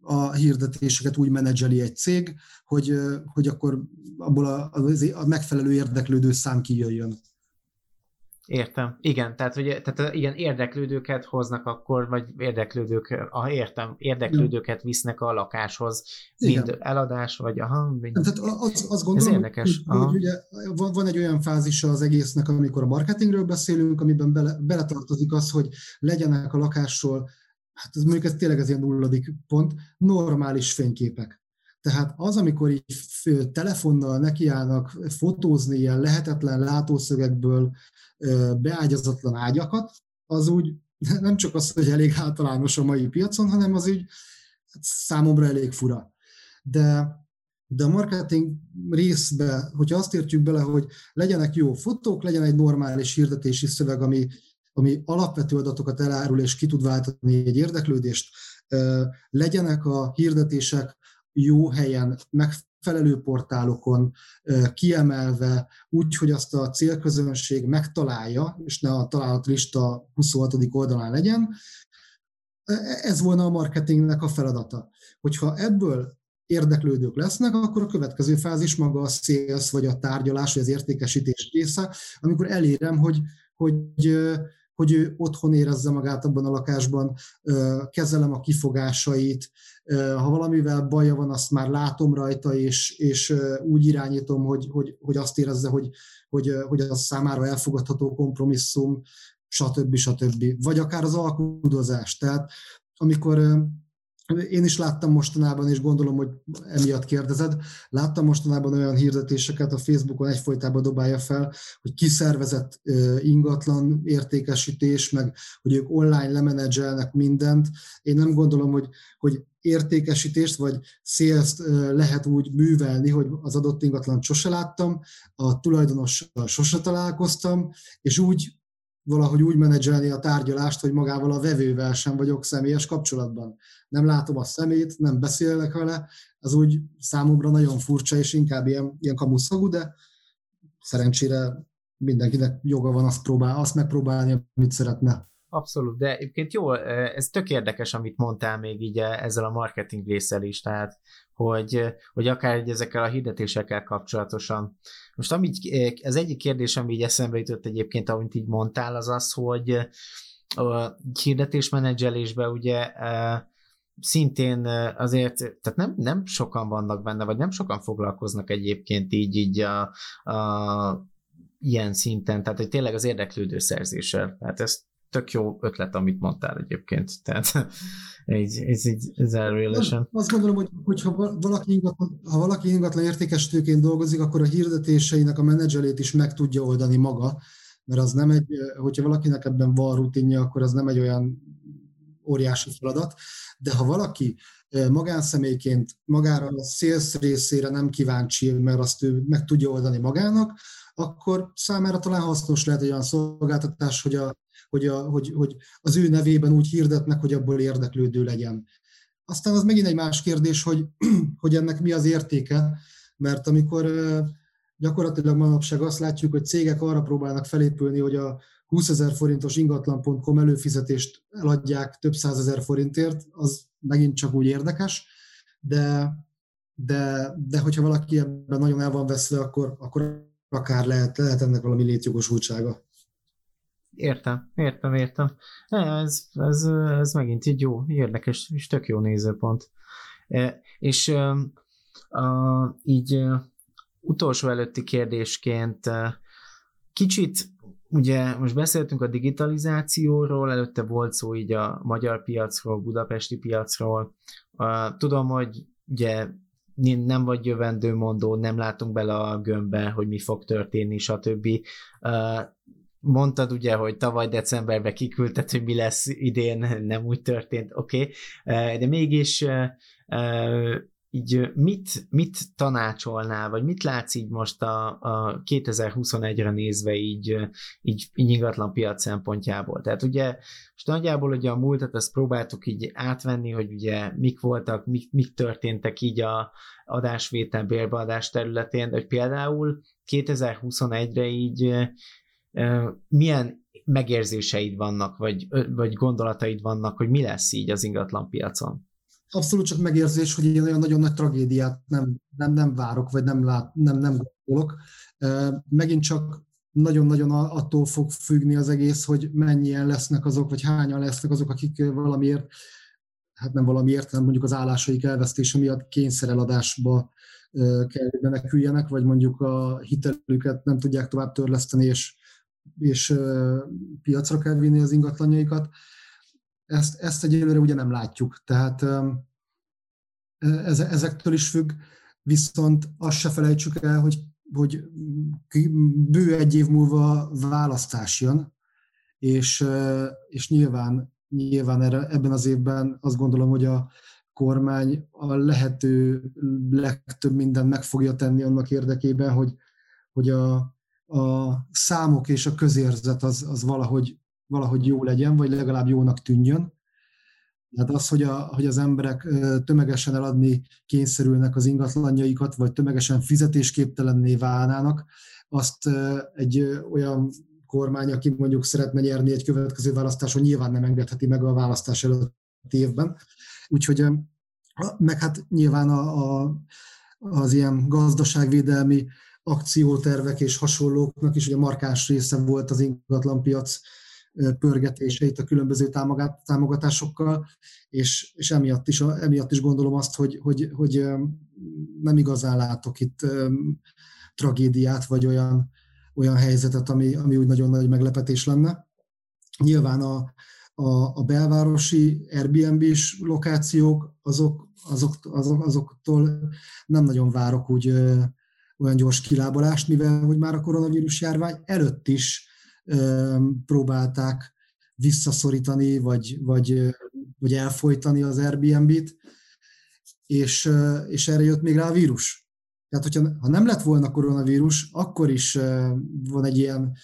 a hirdetéseket úgy menedzseli egy cég, hogy, hogy akkor abból a, a megfelelő érdeklődő szám kijöjjön. Értem. Igen, tehát, hogy, tehát igen, érdeklődőket hoznak akkor, vagy érdeklődők, ah, értem, érdeklődőket visznek a lakáshoz, mind igen. eladás, vagy aha, mind... Tehát az, az gondolom, ez érdekes. Hogy, hogy ugye van, van egy olyan fázisa az egésznek, amikor a marketingről beszélünk, amiben bele, beletartozik az, hogy legyenek a lakásról, hát ez mondjuk ez tényleg ez ilyen nulladik pont, normális fényképek. Tehát az, amikor így telefonnal nekiállnak fotózni ilyen lehetetlen látószögekből beágyazatlan ágyakat, az úgy nem csak az, hogy elég általános a mai piacon, hanem az úgy számomra elég fura. De, de a marketing részbe, hogyha azt értjük bele, hogy legyenek jó fotók, legyen egy normális hirdetési szöveg, ami, ami alapvető adatokat elárul és ki tud váltani egy érdeklődést, legyenek a hirdetések jó helyen, megfelelő portálokon, kiemelve, úgy, hogy azt a célközönség megtalálja, és ne a találatlista huszonhatodik oldalán legyen. Ez volna a marketingnek a feladata. Hogyha ebből érdeklődők lesznek, akkor a következő fázis maga a sales, vagy a tárgyalás, vagy az értékesítés része, amikor elérem, hogy, hogy, hogy ő otthon érezze magát abban a lakásban, kezelem a kifogásait, ha valamivel baja van, azt már látom rajta, és, és úgy irányítom, hogy, hogy, hogy azt érezze, hogy, hogy, hogy az számára elfogadható kompromisszum, stb. stb. Vagy akár az alkudozás. Tehát amikor én is láttam mostanában, és gondolom, hogy emiatt kérdezed, láttam mostanában olyan hirdetéseket, a Facebookon egyfolytában dobálja fel, hogy kiszervezett ingatlan értékesítés, meg hogy ők online lemenedzselnek mindent. Én nem gondolom, hogy, hogy értékesítést vagy sales-t lehet úgy művelni, hogy az adott ingatlan sose láttam, a tulajdonossal sose találkoztam, és úgy valahogy úgy menedzselni a tárgyalást, hogy magával a vevővel sem vagyok személyes kapcsolatban. Nem látom a szemét, nem beszélek vele, az úgy számomra nagyon furcsa, és inkább ilyen, ilyen kamuszagú, de szerencsére mindenkinek joga van azt, próbál, azt megpróbálni, amit szeretne. Abszolút, de egyébként jó, ez tök érdekes, amit mondtál még így ezzel a marketing részsel is, tehát hogy, hogy akár így ezekkel a hirdetésekkel kapcsolatosan. Most amíg, az egyik kérdés, ami így eszembe jutott egyébként, amit így mondtál, az az, hogy a hirdetésmenedzselésben ugye szintén azért, tehát nem, nem sokan vannak benne, vagy nem sokan foglalkoznak egyébként így, így a, a, ilyen szinten, tehát hogy tényleg az érdeklődő szerzéssel, tehát ezt tök jó ötlet, amit mondtál egyébként. Tehát így, ez így zárójelesen. Azt gondolom, hogy ha valaki ingatlan, ha valaki ingatlan értékesítőként dolgozik, akkor a hirdetéseinek a menedzselét is meg tudja oldani maga, mert az nem egy, hogyha valakinek ebben van rutinja, akkor az nem egy olyan óriási feladat, de ha valaki magánszemélyként magára a sales részére nem kíváncsi, mert azt ő meg tudja oldani magának, akkor számára talán hasznos lehet egy olyan szolgáltatás, hogy a Hogy, a, hogy, hogy az ő nevében úgy hirdetnek, hogy abból érdeklődő legyen. Aztán az megint egy más kérdés, hogy, hogy ennek mi az értéke, mert amikor gyakorlatilag manapság azt látjuk, hogy cégek arra próbálnak felépülni, hogy a húszezer forintos ingatlan pont com előfizetést eladják több százezer forintért, az megint csak úgy érdekes, de, de, de hogyha valaki ebben nagyon el van veszve, akkor, akkor akár lehet, lehet ennek valami létjogosultsága. Értem, értem, értem. Ez, ez, ez megint így jó, érdekes, és tök jó nézőpont. E, és e, a, így e, utolsó előtti kérdésként e, kicsit, ugye most beszéltünk a digitalizációról, előtte volt szó így a magyar piacról, budapesti piacról. A, tudom, hogy ugye nem vagy jövendőmondó, nem látunk bele a gömbbe, hogy mi fog történni, stb. E, Mondtad ugye, hogy tavaly decemberben kiküldted, hogy mi lesz idén, nem úgy történt, oké, okay. De mégis így mit, mit tanácsolnál, vagy mit látsz így most a, a kétezer-huszonegyre nézve így, így, így ingatlan piac szempontjából? Tehát ugye most nagyjából ugye a múltat azt próbáltuk így átvenni, hogy ugye mik voltak, mik, mik történtek így a adásvétel, bérbeadás területén, hogy például kétezer-huszonegyre így milyen megérzéseid vannak, vagy, vagy gondolataid vannak, hogy mi lesz így az ingatlan piacon? Abszolút csak megérzés, hogy én olyan nagyon nagy tragédiát nem, nem, nem várok, vagy nem, lát, nem, nem gondolok. Megint csak nagyon-nagyon attól fog függni az egész, hogy mennyien lesznek azok, vagy hányan lesznek azok, akik valamiért, hát nem valamiért, hanem mondjuk az állásaik elvesztése miatt kényszereladásba kell, hogy meneküljenek, vagy mondjuk a hitelüket nem tudják tovább törleszteni, és, és piacra kell vinni az ingatlanjaikat. Ezt, ezt egyelőre ugye nem látjuk, tehát ezektől is függ, viszont azt se felejtsük el, hogy, hogy bő egy év múlva választás jön, és, és nyilván, nyilván erre, ebben az évben azt gondolom, hogy a kormány a lehető legtöbb mindent meg fogja tenni annak érdekében, hogy, hogy a, a számok és a közérzet az, az valahogy, valahogy jó legyen, vagy legalább jónak tűnjön. Tehát az, hogy, a, hogy az emberek tömegesen eladni kényszerülnek az ingatlanjaikat, vagy tömegesen fizetésképtelenné válnának, azt egy olyan kormány, aki mondjuk szeretne nyerni egy következő választáson, nyilván nem engedheti meg a választás előtt évben. Úgyhogy, meg hát nyilván a, a, az ilyen gazdaságvédelmi akciótervek és hasonlóknak is ugye markáns része volt az ingatlanpiac pörgetéseit a különböző támogatásokkal, és, és emiatt, is, emiatt is gondolom azt, hogy, hogy, hogy nem igazán látok itt tragédiát, vagy olyan, olyan helyzetet, ami, ami úgy nagyon nagy meglepetés lenne. Nyilván a, a, a belvárosi Airbnb-s lokációk, azok, azok, azok, azoktól nem nagyon várok úgy olyan gyors kilábalást, mivel hogy már a koronavírus járvány előtt is próbálták visszaszorítani, vagy, vagy, vagy elfojtani az Airbnb-t, és, és erre jött még rá a vírus. Tehát, hogyha, ha nem lett volna koronavírus, akkor is van egy ilyen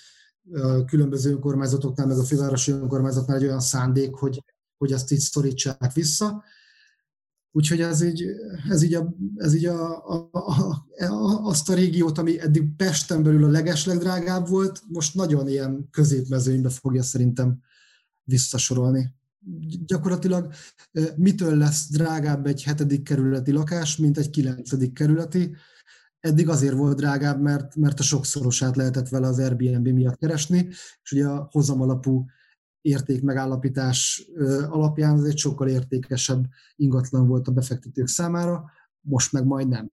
különböző önkormányzatoknál, meg a fővárosi önkormányzatnál egy olyan szándék, hogy, hogy ezt így szorítsák vissza. Úgyhogy ez így, ez így, a, ez így a, a, a, a, azt a régiót, ami eddig Pesten belül a legeslegdrágább volt, most nagyon ilyen középmezőnybe fogja szerintem visszasorolni. Gyakorlatilag mitől lesz drágább egy hetedik kerületi lakás, mint egy kilencedik kerületi? Eddig azért volt drágább, mert, mert a sokszorosát lehetett vele az Airbnb miatt keresni, és ugye a hozamalapú értékmegállapítás alapján ez egy sokkal értékesebb ingatlan volt a befektetők számára, most meg majd nem.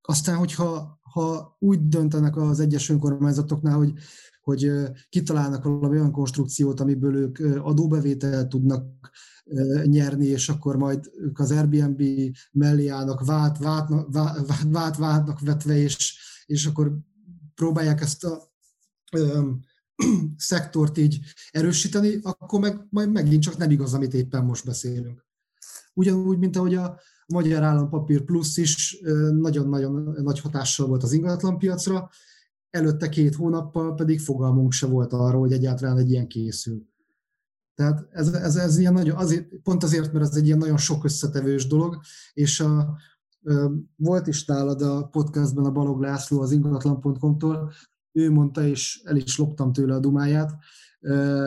Aztán, hogyha ha úgy döntenek az egyes önkormányzatoknál, hogy, hogy kitalálnak valami olyan konstrukciót, amiből ők adóbevételt tudnak nyerni, és akkor majd ők az Airbnb mellé állnak, vált, váltnak, vált, váltnak vetve, és, és akkor próbálják ezt a szektort így erősíteni, akkor meg, majd megint csak nem igaz, amit éppen most beszélünk. Ugyanúgy, mint ahogy a Magyar Állampapír Plusz is nagyon-nagyon nagy hatással volt az ingatlanpiacra, előtte két hónappal pedig fogalmunk se volt arról, hogy egyáltalán egy ilyen készül. Tehát ez, ez, ez ilyen nagyon, azért, pont azért, mert ez egy ilyen nagyon sok összetevős dolog, és a, volt is nálad a podcastben a Balogh László az ingatlan pont com-tól, ő mondta, és el is loptam tőle a dumáját,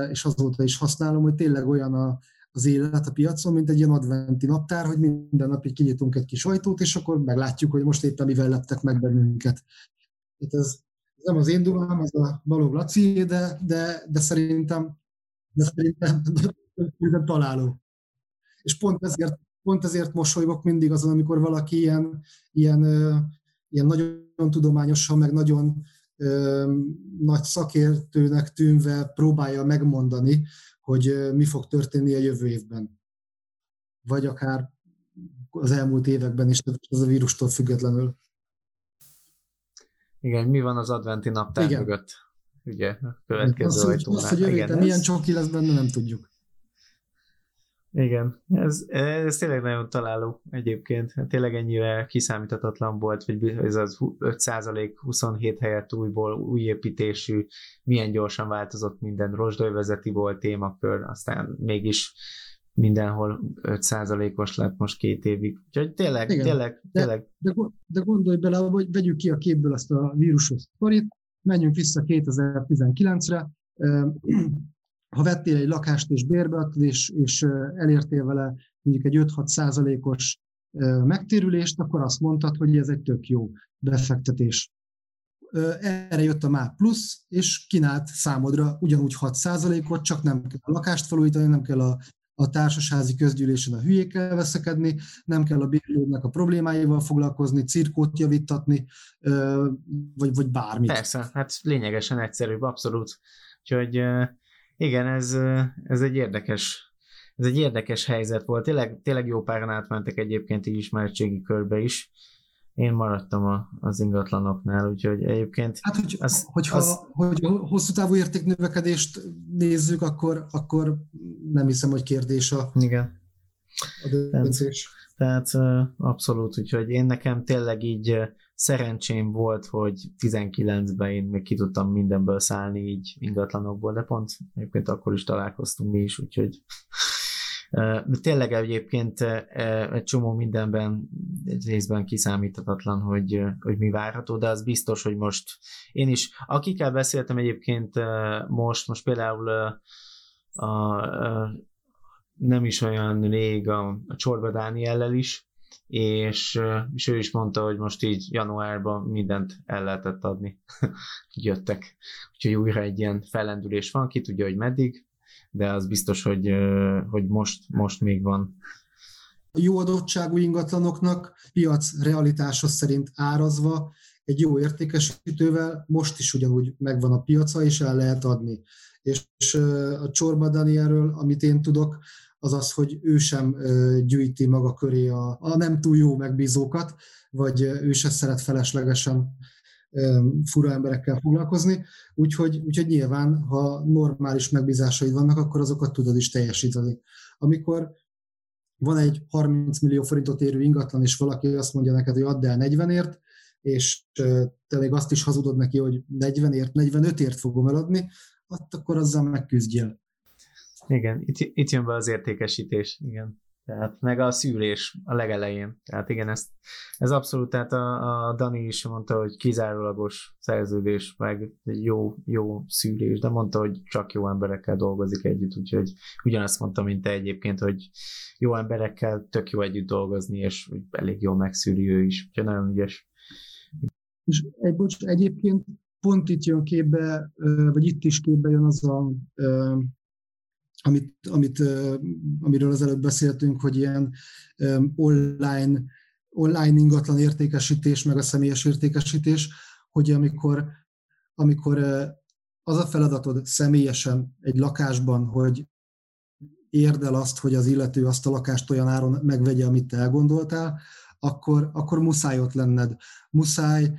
és azóta is használom, hogy tényleg olyan az élet a piacon, mint egy ilyen adventi naptár, hogy minden nap így kinyitunk egy kis ajtót, és akkor meglátjuk, hogy most éppen mivel leptek meg bennünket. Tehát ez nem az én dumám, ez a Balogh Laci, de, de, de szerintem, de szerintem de találó. És pont ezért, pont ezért mosolygok mindig azon, amikor valaki ilyen, ilyen, ilyen nagyon tudományosan, meg nagyon nagy szakértőnek tűnve próbálja megmondani, hogy mi fog történni a jövő évben. Vagy akár az elmúlt években is, az a vírustól függetlenül. Igen, mi van az adventi naptár igen. mögött? Ugye, következő azt, ajtónál. Azt, hogy jövő milyen csoki lesz benne, nem tudjuk. Igen, ez, ez tényleg nagyon találó egyébként. Tényleg ennyire kiszámíthatatlan volt, hogy ez az öt százalék huszonhét helyett újból új építésű, milyen gyorsan változott minden, rozsdővezeti volt témakör, aztán mégis mindenhol öt százalékos lett most két évig. Úgyhogy tényleg, Igen. tényleg, tényleg. De, de gondolj bele, hogy vegyük ki a képből ezt a vírusos sztorit, menjünk vissza kétezer-tizenkilencre, ha vettél egy lakást és bérbeadtad, és, és elértél vele mondjuk egy öt-hat százalékos megtérülést, akkor azt mondtad, hogy ez egy tök jó befektetés. erre jött a MÁ plusz, és kínált számodra ugyanúgy hat százalékot, csak nem kell a lakást felújítani, nem kell a, a társasházi közgyűlésen a hülyékkel veszekedni, nem kell a bérlődnek a problémáival foglalkozni, cirkót javítatni, vagy, vagy bármit. Persze, hát lényegesen egyszerűbb, abszolút. Úgyhogy igen, ez, ez egy érdekes Ez egy érdekes helyzet volt. Tényleg, tényleg jó páran átmentek egyébként így ismertségi körbe is. Én maradtam a, az ingatlanoknál, úgyhogy egyébként... Hát, hogy, az, hogyha az... Hogy hosszú távú értéknövekedést nézzük, akkor, akkor nem hiszem, hogy kérdés a, igen. a döntés. Tehát, tehát abszolút, úgyhogy én nekem tényleg így szerencsém volt, hogy tizenkilencben én még ki tudtam mindenből szállni így ingatlanokból, de pont egyébként akkor is találkoztunk mi is, úgyhogy... Tényleg egyébként egy csomó mindenben egy részben kiszámíthatatlan, hogy, hogy mi várható, de az biztos, hogy most én is, akikkel beszéltem egyébként most, most például a, a, a, nem is olyan rég a, a Csorba Dániellel is, és, és ő is mondta, hogy most így januárban mindent el lehetett adni. Jöttek. Úgyhogy újra egy ilyen fellendülés van, ki tudja, hogy meddig, de az biztos, hogy, hogy most, most még van. A jó adottságú ingatlanoknak piac realitása szerint árazva egy jó értékesítővel most is ugyanúgy megvan a piaca, és el lehet adni. És a Csorba Dánielről, amit én tudok, az az, hogy ő sem gyűjti maga köré a, a nem túl jó megbízókat, vagy ő se szeret feleslegesen fura emberekkel foglalkozni, úgyhogy, úgyhogy nyilván, ha normális megbízásaid vannak, akkor azokat tudod is teljesíteni. Amikor van egy harminc millió forintot érő ingatlan, és valaki azt mondja neked, hogy add el negyvenért, és te még azt is hazudod neki, hogy negyvenért, negyvenötért fogom eladni, akkor azzal megküzdjél. Igen, itt, itt jön be az értékesítés, igen. Tehát meg a szűrés a legelején. Tehát igen, ez, ez abszolút, tehát a, a Dani is mondta, hogy kizárólagos szerződés, meg jó, jó szűrés, de mondta, hogy csak jó emberekkel dolgozik együtt, úgyhogy ugyanazt mondta, mint te egyébként, hogy jó emberekkel tök jó együtt dolgozni, és elég jól megszűri ő is, úgyhogy nagyon ügyes. És egy, bocs, egyébként pont itt jön képbe, vagy itt is képbe jön az a... Amit, amit, amiről az előbb beszéltünk, hogy ilyen online, online ingatlan értékesítés, meg a személyes értékesítés, hogy amikor, amikor az a feladatod személyesen egy lakásban, hogy érd el azt, hogy az illető azt a lakást olyan áron megvegye, amit te elgondoltál, akkor, akkor muszáj ott lenned. Muszáj,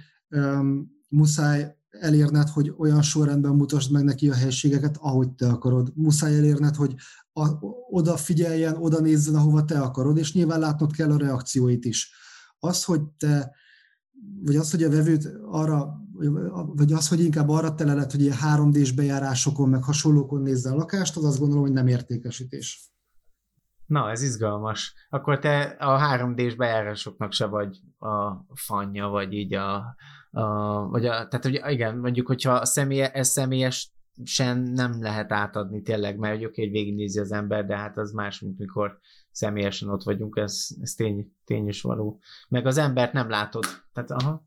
muszáj elérned, hogy olyan sorrendben mutasd meg neki a helységeket, ahogy te akarod. Muszáj elérned, hogy a, oda figyeljen, oda nézzen, ahova te akarod, és nyilván látnod kell a reakcióit is. Az, hogy te, vagy az, hogy a vevőt arra, vagy az, hogy inkább arra teleled, hogy ilyen három dés bejárásokon, meg hasonlókon nézze a lakást, az azt gondolom, hogy nem értékesítés. Na, ez izgalmas. Akkor te a három dés bejárásoknak se vagy a fanja, vagy így a... A, vagy a, tehát ugye, igen, mondjuk, hogyha a személye, ez személyesen nem lehet átadni tényleg, mert hogy oké, hogy végignézi az ember, de hát az más, mint mikor személyesen ott vagyunk, ez, ez tény, tény és való. Meg az embert nem látod. Tehát, aha.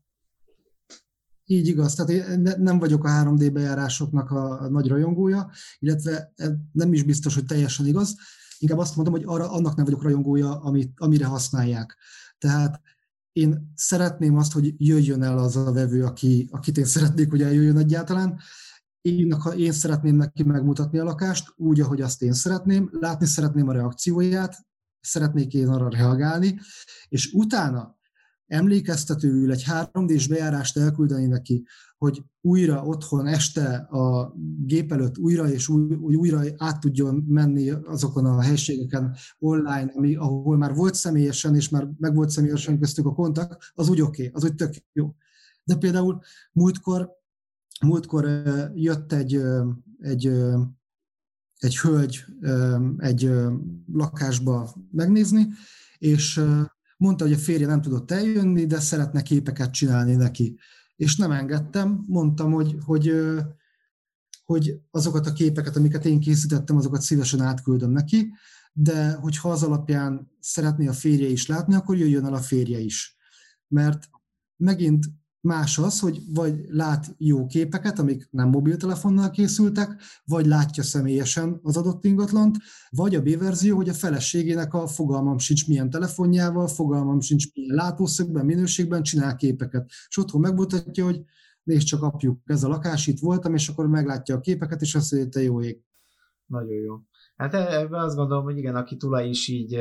Így igaz, tehát én nem vagyok a három dé bejárásoknak a nagy rajongója, illetve nem is biztos, hogy teljesen igaz, inkább azt mondom, hogy arra, annak nem vagyok rajongója, amit, amire használják. Tehát én szeretném azt, hogy jöjjön el az a vevő, aki, akit én szeretnék, hogy eljöjjön egyáltalán. Én, ha én szeretném neki megmutatni a lakást, úgy, ahogy azt én szeretném. Látni szeretném a reakcióját, szeretnék én arra reagálni, és utána emlékeztetőül egy három dés bejárást elküldeni neki, hogy újra otthon este a gép előtt újra és új, újra át tudjon menni azokon a helységeken online, ami, ahol már volt személyesen, és már meg volt személyesen köztük a kontakt, az úgy oké, okay, az úgy tök jó. De például múltkor, múltkor jött egy, egy, egy hölgy egy lakásba megnézni, és mondta, hogy a férje nem tudott eljönni, de szeretne képeket csinálni neki. És nem engedtem, mondtam, hogy, hogy, hogy azokat a képeket, amiket én készítettem, azokat szívesen átküldöm neki, de hogyha az alapján szeretné a férje is látni, akkor jöjjön el a férje is. Mert megint Más az, hogy vagy lát jó képeket, amik nem mobiltelefonnal készültek, vagy látja személyesen az adott ingatlant, vagy a B-verzió, hogy a feleségének a fogalmam sincs milyen telefonjával, fogalmam sincs milyen látószögben, minőségben csinál képeket. És otthon megmutatja, hogy nézd csak apjuk, ez a lakás, itt voltam, és akkor meglátja a képeket, és azt mondja, te jó ég. Nagyon jó. Hát ebben azt gondolom, hogy igen, aki tulaj is így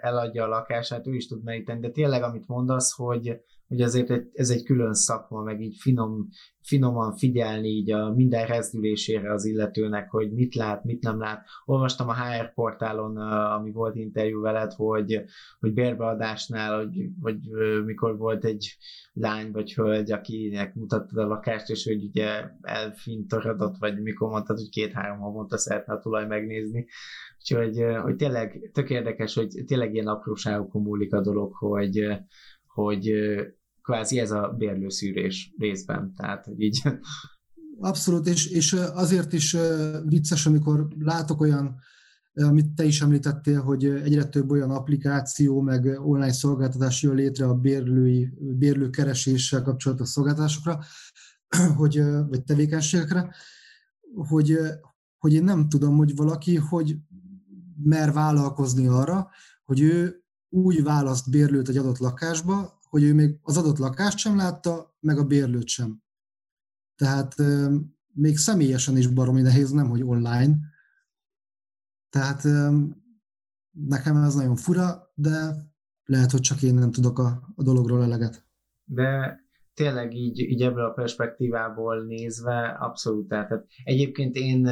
eladja a lakását, ő is tud meríteni, de tényleg amit mondasz, hogy, hogy azért egy, ez egy külön szakma, meg így finom, finoman figyelni így a minden rezdülésére az illetőnek, hogy mit lát, mit nem lát. Olvastam a há er portálon, ami volt interjú veled, hogy, hogy bérbeadásnál, hogy, hogy mikor volt egy lány vagy hölgy, akinek mutattad a lakást, és hogy ugye elfintorodott, vagy mikor mondtad, hogy két-három havonta szeretne a tulaj megnézni. Úgyhogy hogy tényleg tök érdekes, hogy tényleg ilyen apróságokon múlik a dolog, hogy, hogy kvázi ez a bérlőszűrés részben, tehát hogy így. Abszolút, és, és azért is vicces, amikor látok olyan, amit te is említettél, hogy egyre több olyan applikáció, meg online szolgáltatás jön létre a bérlői, bérlőkereséssel kapcsolatos szolgáltatásokra, hogy, vagy tevékenységekre, hogy, hogy én nem tudom, hogy valaki, hogy mer vállalkozni arra, hogy ő úgy választ bérlőt egy adott lakásba, hogy ő még az adott lakást sem látta, meg a bérlőt sem. Tehát még személyesen is baromi nehéz, nem, hogy online. Tehát nekem ez nagyon fura, de lehet, hogy csak én nem tudok a, a dologról eleget. De tényleg így, így ebből a perspektívából nézve abszolút. Tehát egyébként én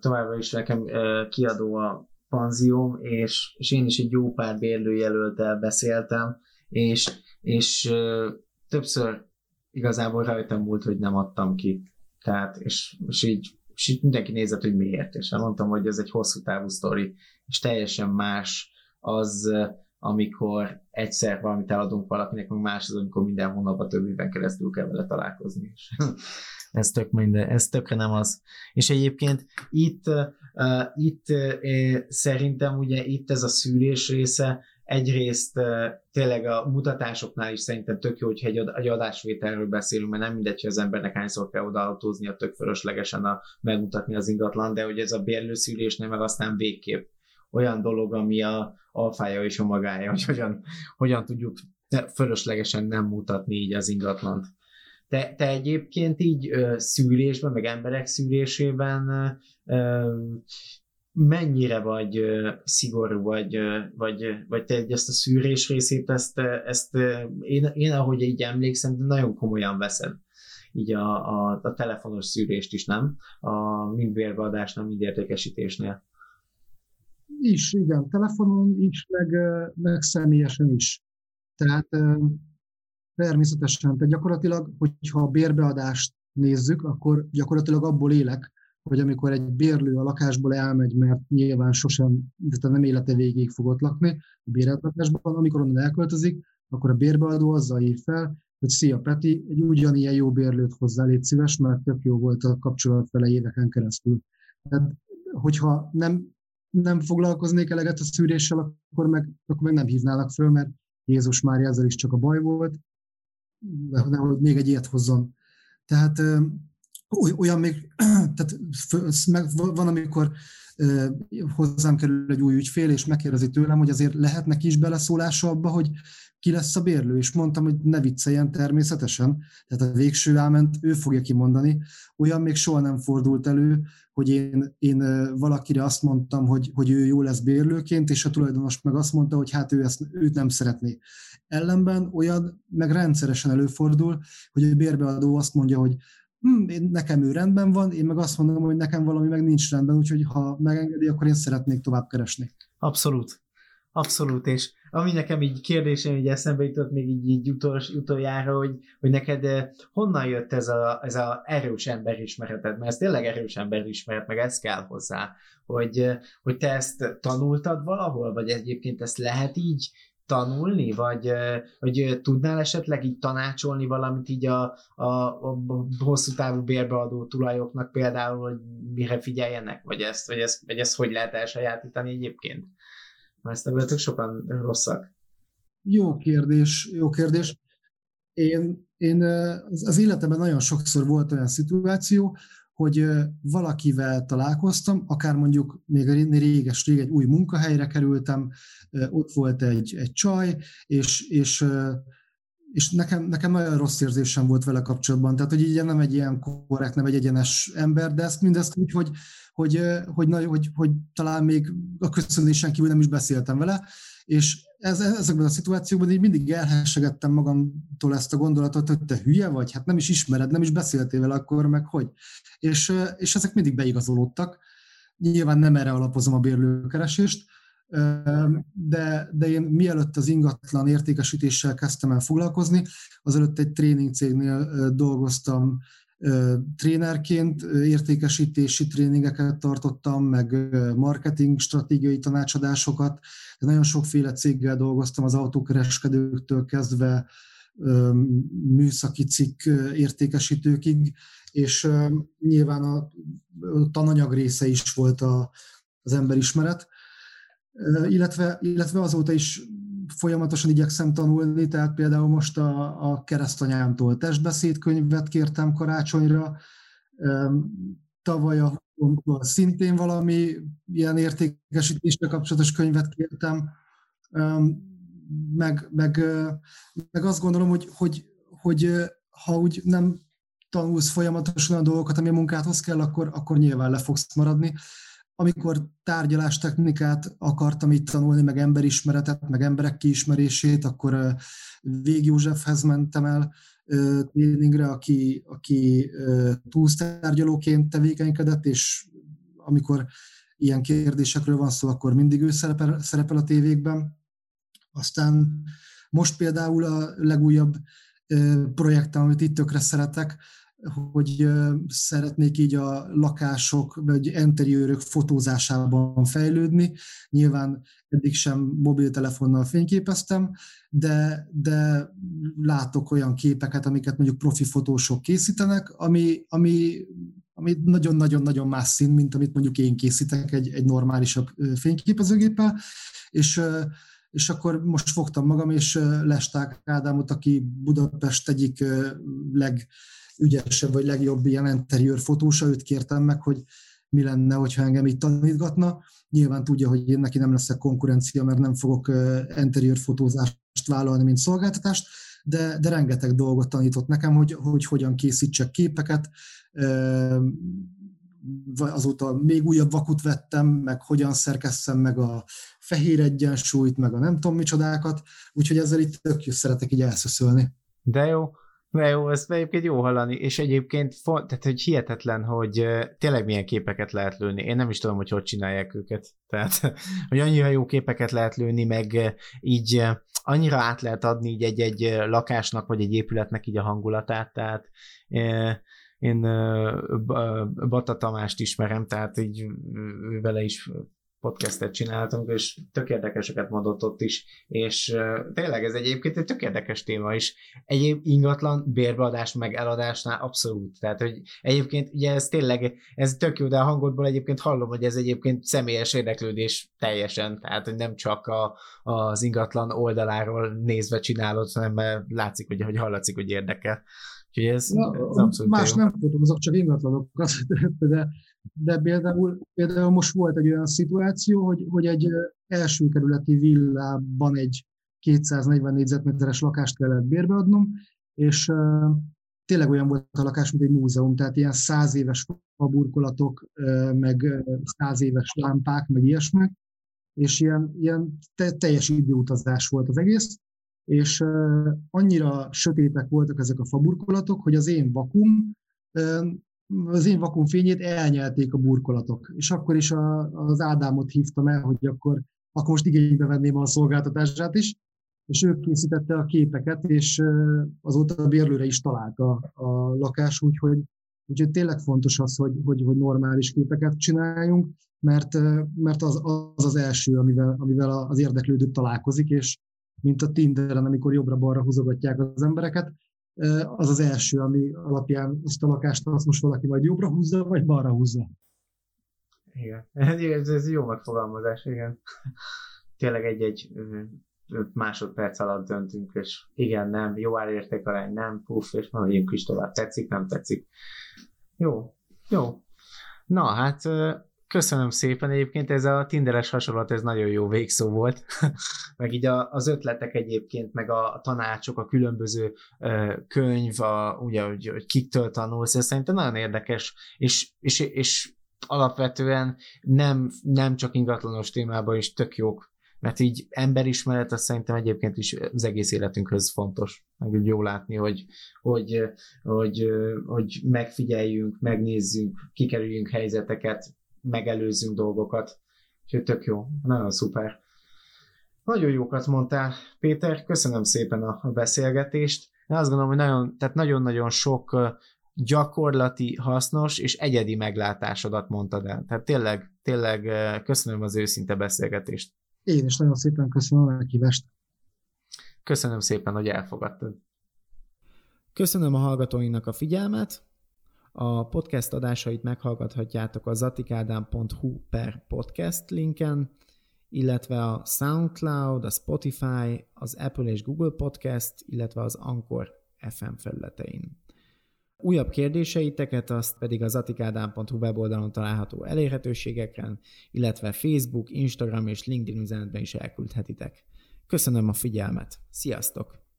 továbbra is nekem kiadó a panzióm, és, és én is egy jó pár bérlőjelölttel beszéltem, és, és többször igazából rajtam múlt, hogy nem adtam ki. Tehát, és, és így és itt mindenki nézett, hogy miért, és mondtam, hogy ez egy hosszú távú sztori, és teljesen más az, amikor egyszer valamit eladunk valakinek, meg más az, amikor minden hónapban több éven keresztül kell vele találkozni. ez, tök minden, ez tökre nem az. És egyébként itt, uh, itt uh, szerintem ugye itt ez a szűrés része, egyrészt tényleg a mutatásoknál is szerintem tök jó, hogyha egy adásvételről beszélünk, mert nem mindegy, hogy az embernek hányszor kell odaautóznia tök fölöslegesen a, megmutatni az ingatlan, de hogy ez a bérlőszűrésnél meg aztán végképp olyan dolog, ami a alfája és omagája, hogy hogyan, hogyan tudjuk fölöslegesen nem mutatni így az ingatlant. Te, te egyébként így szűrésben, meg emberek szűrésében mennyire vagy szigorú, vagy, vagy, vagy te ezt a szűrés részét, ezt, ezt én, én ahogy így emlékszem, nagyon komolyan veszed. Így a, a, a telefonos szűrést is, nem? A mind bérbeadásnál, mind értékesítésnél. Is, igen, telefonon is, meg, meg személyesen is. Tehát természetesen, tehát gyakorlatilag, hogyha a bérbeadást nézzük, akkor gyakorlatilag abból élek, hogy amikor egy bérlő a lakásból elmegy, mert nyilván sosem, de nem élete végéig fog ott lakni, a bérelt lakásban, amikor onnan elköltözik, akkor a bérbeadó azzal ér fel, hogy szia Peti, egy ugyanilyen jó bérlőt hozzá, légy szíves, mert tök jó volt a kapcsolat vele éveken keresztül. Tehát, hogyha nem, nem foglalkoznék eleget a szűréssel, akkor meg, akkor meg nem hívnálak föl, mert Jézus Mária, ezzel is csak a baj volt, de hogy még egy ilyet hozzon. Tehát... Olyan még, tehát van, amikor hozzám kerül egy új ügyfél, és megkérdezi tőlem, hogy azért lehet neki is beleszólása abba, hogy ki lesz a bérlő, és mondtam, hogy ne vicceljen, természetesen, tehát a végső áment ő fogja kimondani. Olyan még soha nem fordult elő, hogy én, én valakire azt mondtam, hogy, hogy ő jó lesz bérlőként, és a tulajdonos meg azt mondta, hogy hát ő ezt, őt nem szeretné. Ellenben olyan meg rendszeresen előfordul, hogy a bérbeadó azt mondja, hogy Hmm, nekem ő rendben van, én meg azt mondom, hogy nekem valami meg nincs rendben, úgyhogy ha megengedi, akkor én szeretnék tovább keresni. Abszolút. Abszolút, és ami nekem így kérdésem, így eszembe jutott még így, így utol, utoljára, hogy, hogy neked honnan jött ez a, ez a erős emberismereted, mert ez tényleg erős emberismeret, meg ez kell hozzá, hogy, hogy te ezt tanultad valahol, vagy egyébként ezt lehet így tanulni, vagy hogy tudnál esetleg így tanácsolni valamit így a, a, a hosszú távú bérbeadó tulajoknak például, hogy mire figyeljenek, vagy ezt, vagy ezt, vagy ezt hogy lehet elsajátítani egyébként? Mert ezt ebből tök sokan rosszak. Jó kérdés, jó kérdés. Én, én az életemben nagyon sokszor volt olyan szituáció, hogy valakivel találkoztam, akár mondjuk még réges-rég egy új munkahelyre kerültem, ott volt egy, egy csaj, és, és, és nekem, nekem nagyon rossz érzésem volt vele kapcsolatban. Tehát, hogy így nem egy ilyen korrekt, nem egy egyenes ember, de ezt mindezt úgy, hogy, hogy, hogy, hogy, hogy, hogy talán még a köszönésen kívül nem is beszéltem vele, és Ez, ezekben a szituációkban így mindig elhessegettem magamtól ezt a gondolatot, hogy te hülye vagy, hát nem is ismered, nem is beszéltél vele akkor, meg hogy. És, és ezek mindig beigazolódtak. Nyilván nem erre alapozom a bérlőkeresést, de, de én mielőtt az ingatlan értékesítéssel kezdtem el foglalkozni, azelőtt egy tréningcégnél dolgoztam trénerként, értékesítési tréningeket tartottam, meg marketing stratégiai tanácsadásokat. Nagyon sokféle céggel dolgoztam, az autókereskedőktől kezdve műszaki cikk értékesítőkig, és nyilván a tananyag része is volt az emberismeret, illetve, illetve azóta is folyamatosan igyekszem tanulni, tehát például most a, a keresztanyámtól testbeszédkönyvet kértem karácsonyra, tavaly a, szintén valami ilyen értékesítésre kapcsolatos könyvet kértem, meg, meg, meg azt gondolom, hogy, hogy, hogy ha úgy nem tanulsz folyamatosan olyan dolgokat, ami a munkádhoz kell, akkor, akkor nyilván le fogsz maradni. Amikor tárgyalástechnikát akartam itt tanulni, meg emberismeretet, meg emberek kiismerését, akkor Vég Józsefhez mentem el tréningre, aki, aki túlsztárgyalóként tevékenykedett, és amikor ilyen kérdésekről van szó, akkor mindig ő szerepel, szerepel a tévékben. Aztán most például a legújabb projektem, amit itt tökre szeretek, hogy szeretnék így a lakások vagy interiőrök fotózásában fejlődni. Nyilván eddig sem mobiltelefonnal fényképeztem, de, de látok olyan képeket, amiket mondjuk profi fotósok készítenek, ami, ami, ami nagyon-nagyon-nagyon más szín, mint amit mondjuk én készítek egy, egy normálisabb fényképezőgéppel, és és akkor most fogtam magam, és Zatik Ádámot, aki Budapest egyik legügyesebb, vagy legjobb ilyen interiőr fotósa, őt kértem meg, hogy mi lenne, hogyha engem így tanítgatna. Nyilván tudja, hogy én neki nem leszek konkurencia, mert nem fogok interiőr fotózást vállalni, mint szolgáltatást, de, de rengeteg dolgot tanított nekem, hogy, hogy hogyan készítsek képeket. Azóta még újabb vakut vettem, meg hogyan szerkesszem meg a fehér egyensúlyt, meg a nem tudom micsodákat, úgyhogy ezzel itt tök jó szeretek így elszöszölni. De jó, de jó, ezt egyébként jó hallani, és egyébként tehát, hogy hihetetlen, hogy tényleg milyen képeket lehet lőni. Én nem is tudom, hogy hogy csinálják őket. Tehát, hogy annyira jó képeket lehet lőni, meg így annyira át lehet adni így egy-egy lakásnak, vagy egy épületnek így a hangulatát, tehát én Bata Tamást ismerem, tehát így vele is podcastet csináltunk, és tök érdekeseket mondott ott is, és tényleg ez egyébként egy tök érdekes téma is. Egyéb ingatlan bérbeadás meg eladásnál abszolút. Tehát, hogy egyébként ugye ez tényleg, ez tök jó, de a hangodból egyébként hallom, hogy ez egyébként személyes érdeklődés teljesen, tehát, hogy nem csak a, az ingatlan oldaláról nézve csinálod, hanem látszik, hogy, hogy hallatszik, hogy érdekel. Ez, ja, ez más jó. Nem fotózok, csak ingatlanokat, de, de például, például most volt egy olyan szituáció, hogy, hogy egy első kerületi villában egy kétszáznegyven négyzetméteres lakást kellett bérbeadnom, és uh, tényleg olyan volt a lakás, mint egy múzeum, tehát ilyen száz éves faburkolatok, uh, meg száz éves lámpák, meg ilyesmek, és ilyen, ilyen te, teljes időutazás volt az egész, és annyira sötétek voltak ezek a faburkolatok, hogy az én vakum, az én vakum fényét elnyelték a burkolatok. És akkor is a, az Ádámot hívtam el, hogy akkor, akkor most igénybe venném a szolgáltatását is, és ő készítette a képeket, és azóta a bérlőre is talált a, a lakás, úgyhogy, úgyhogy tényleg fontos az, hogy, hogy, hogy normális képeket csináljunk, mert, mert az, az az első, amivel, amivel az érdeklődő találkozik, és mint a Tinderen, amikor jobbra-balra húzogatják az embereket, az az első, ami alapján azt a lakást azt most valaki majd jobbra húzza, vagy balra húzza. Igen, ez jó megfogalmazás, igen. Tényleg egy-egy öt másodperc alatt döntünk, és igen, nem, jó árértékarány, nem, puff, és már megyünk is tovább, tetszik, nem tetszik. Jó, jó. Na, hát köszönöm szépen egyébként, ez a Tinderes hasonlat, ez nagyon jó végszó volt, meg így a, az ötletek egyébként, meg a, a tanácsok, a különböző ö, könyv, a, ugye, hogy, hogy kiktől tanulsz, ez szerintem nagyon érdekes, és, és, és alapvetően nem, nem csak ingatlanos témában is tök jók, mert így emberismeret, az szerintem egyébként is az egész életünkhöz fontos. Meg jó látni, hogy, hogy, hogy, hogy megfigyeljünk, megnézzünk, kikerüljünk helyzeteket, megelőzzünk dolgokat. Úgyhogy tök jó, nagyon szuper. Nagyon jókat mondtál, Péter, köszönöm szépen a beszélgetést. Én azt gondolom, hogy nagyon, tehát nagyon-nagyon sok gyakorlati, hasznos és egyedi meglátásodat mondtad el. Tehát tényleg, tényleg köszönöm az őszinte beszélgetést. Én is nagyon szépen köszönöm a meghívást. Köszönöm szépen, hogy elfogadtad. Köszönöm a hallgatóinknak a figyelmet. A podcast adásait meghallgathatjátok a zatikádám.hu per podcast linken, illetve a SoundCloud, a Spotify, az Apple és Google Podcast, illetve az Anchor ef em felületein. Újabb kérdéseiteket azt pedig a zatikádám.hu weboldalon található elérhetőségeken, illetve Facebook, Instagram és LinkedIn üzenetben is elküldhetitek. Köszönöm a figyelmet! Sziasztok!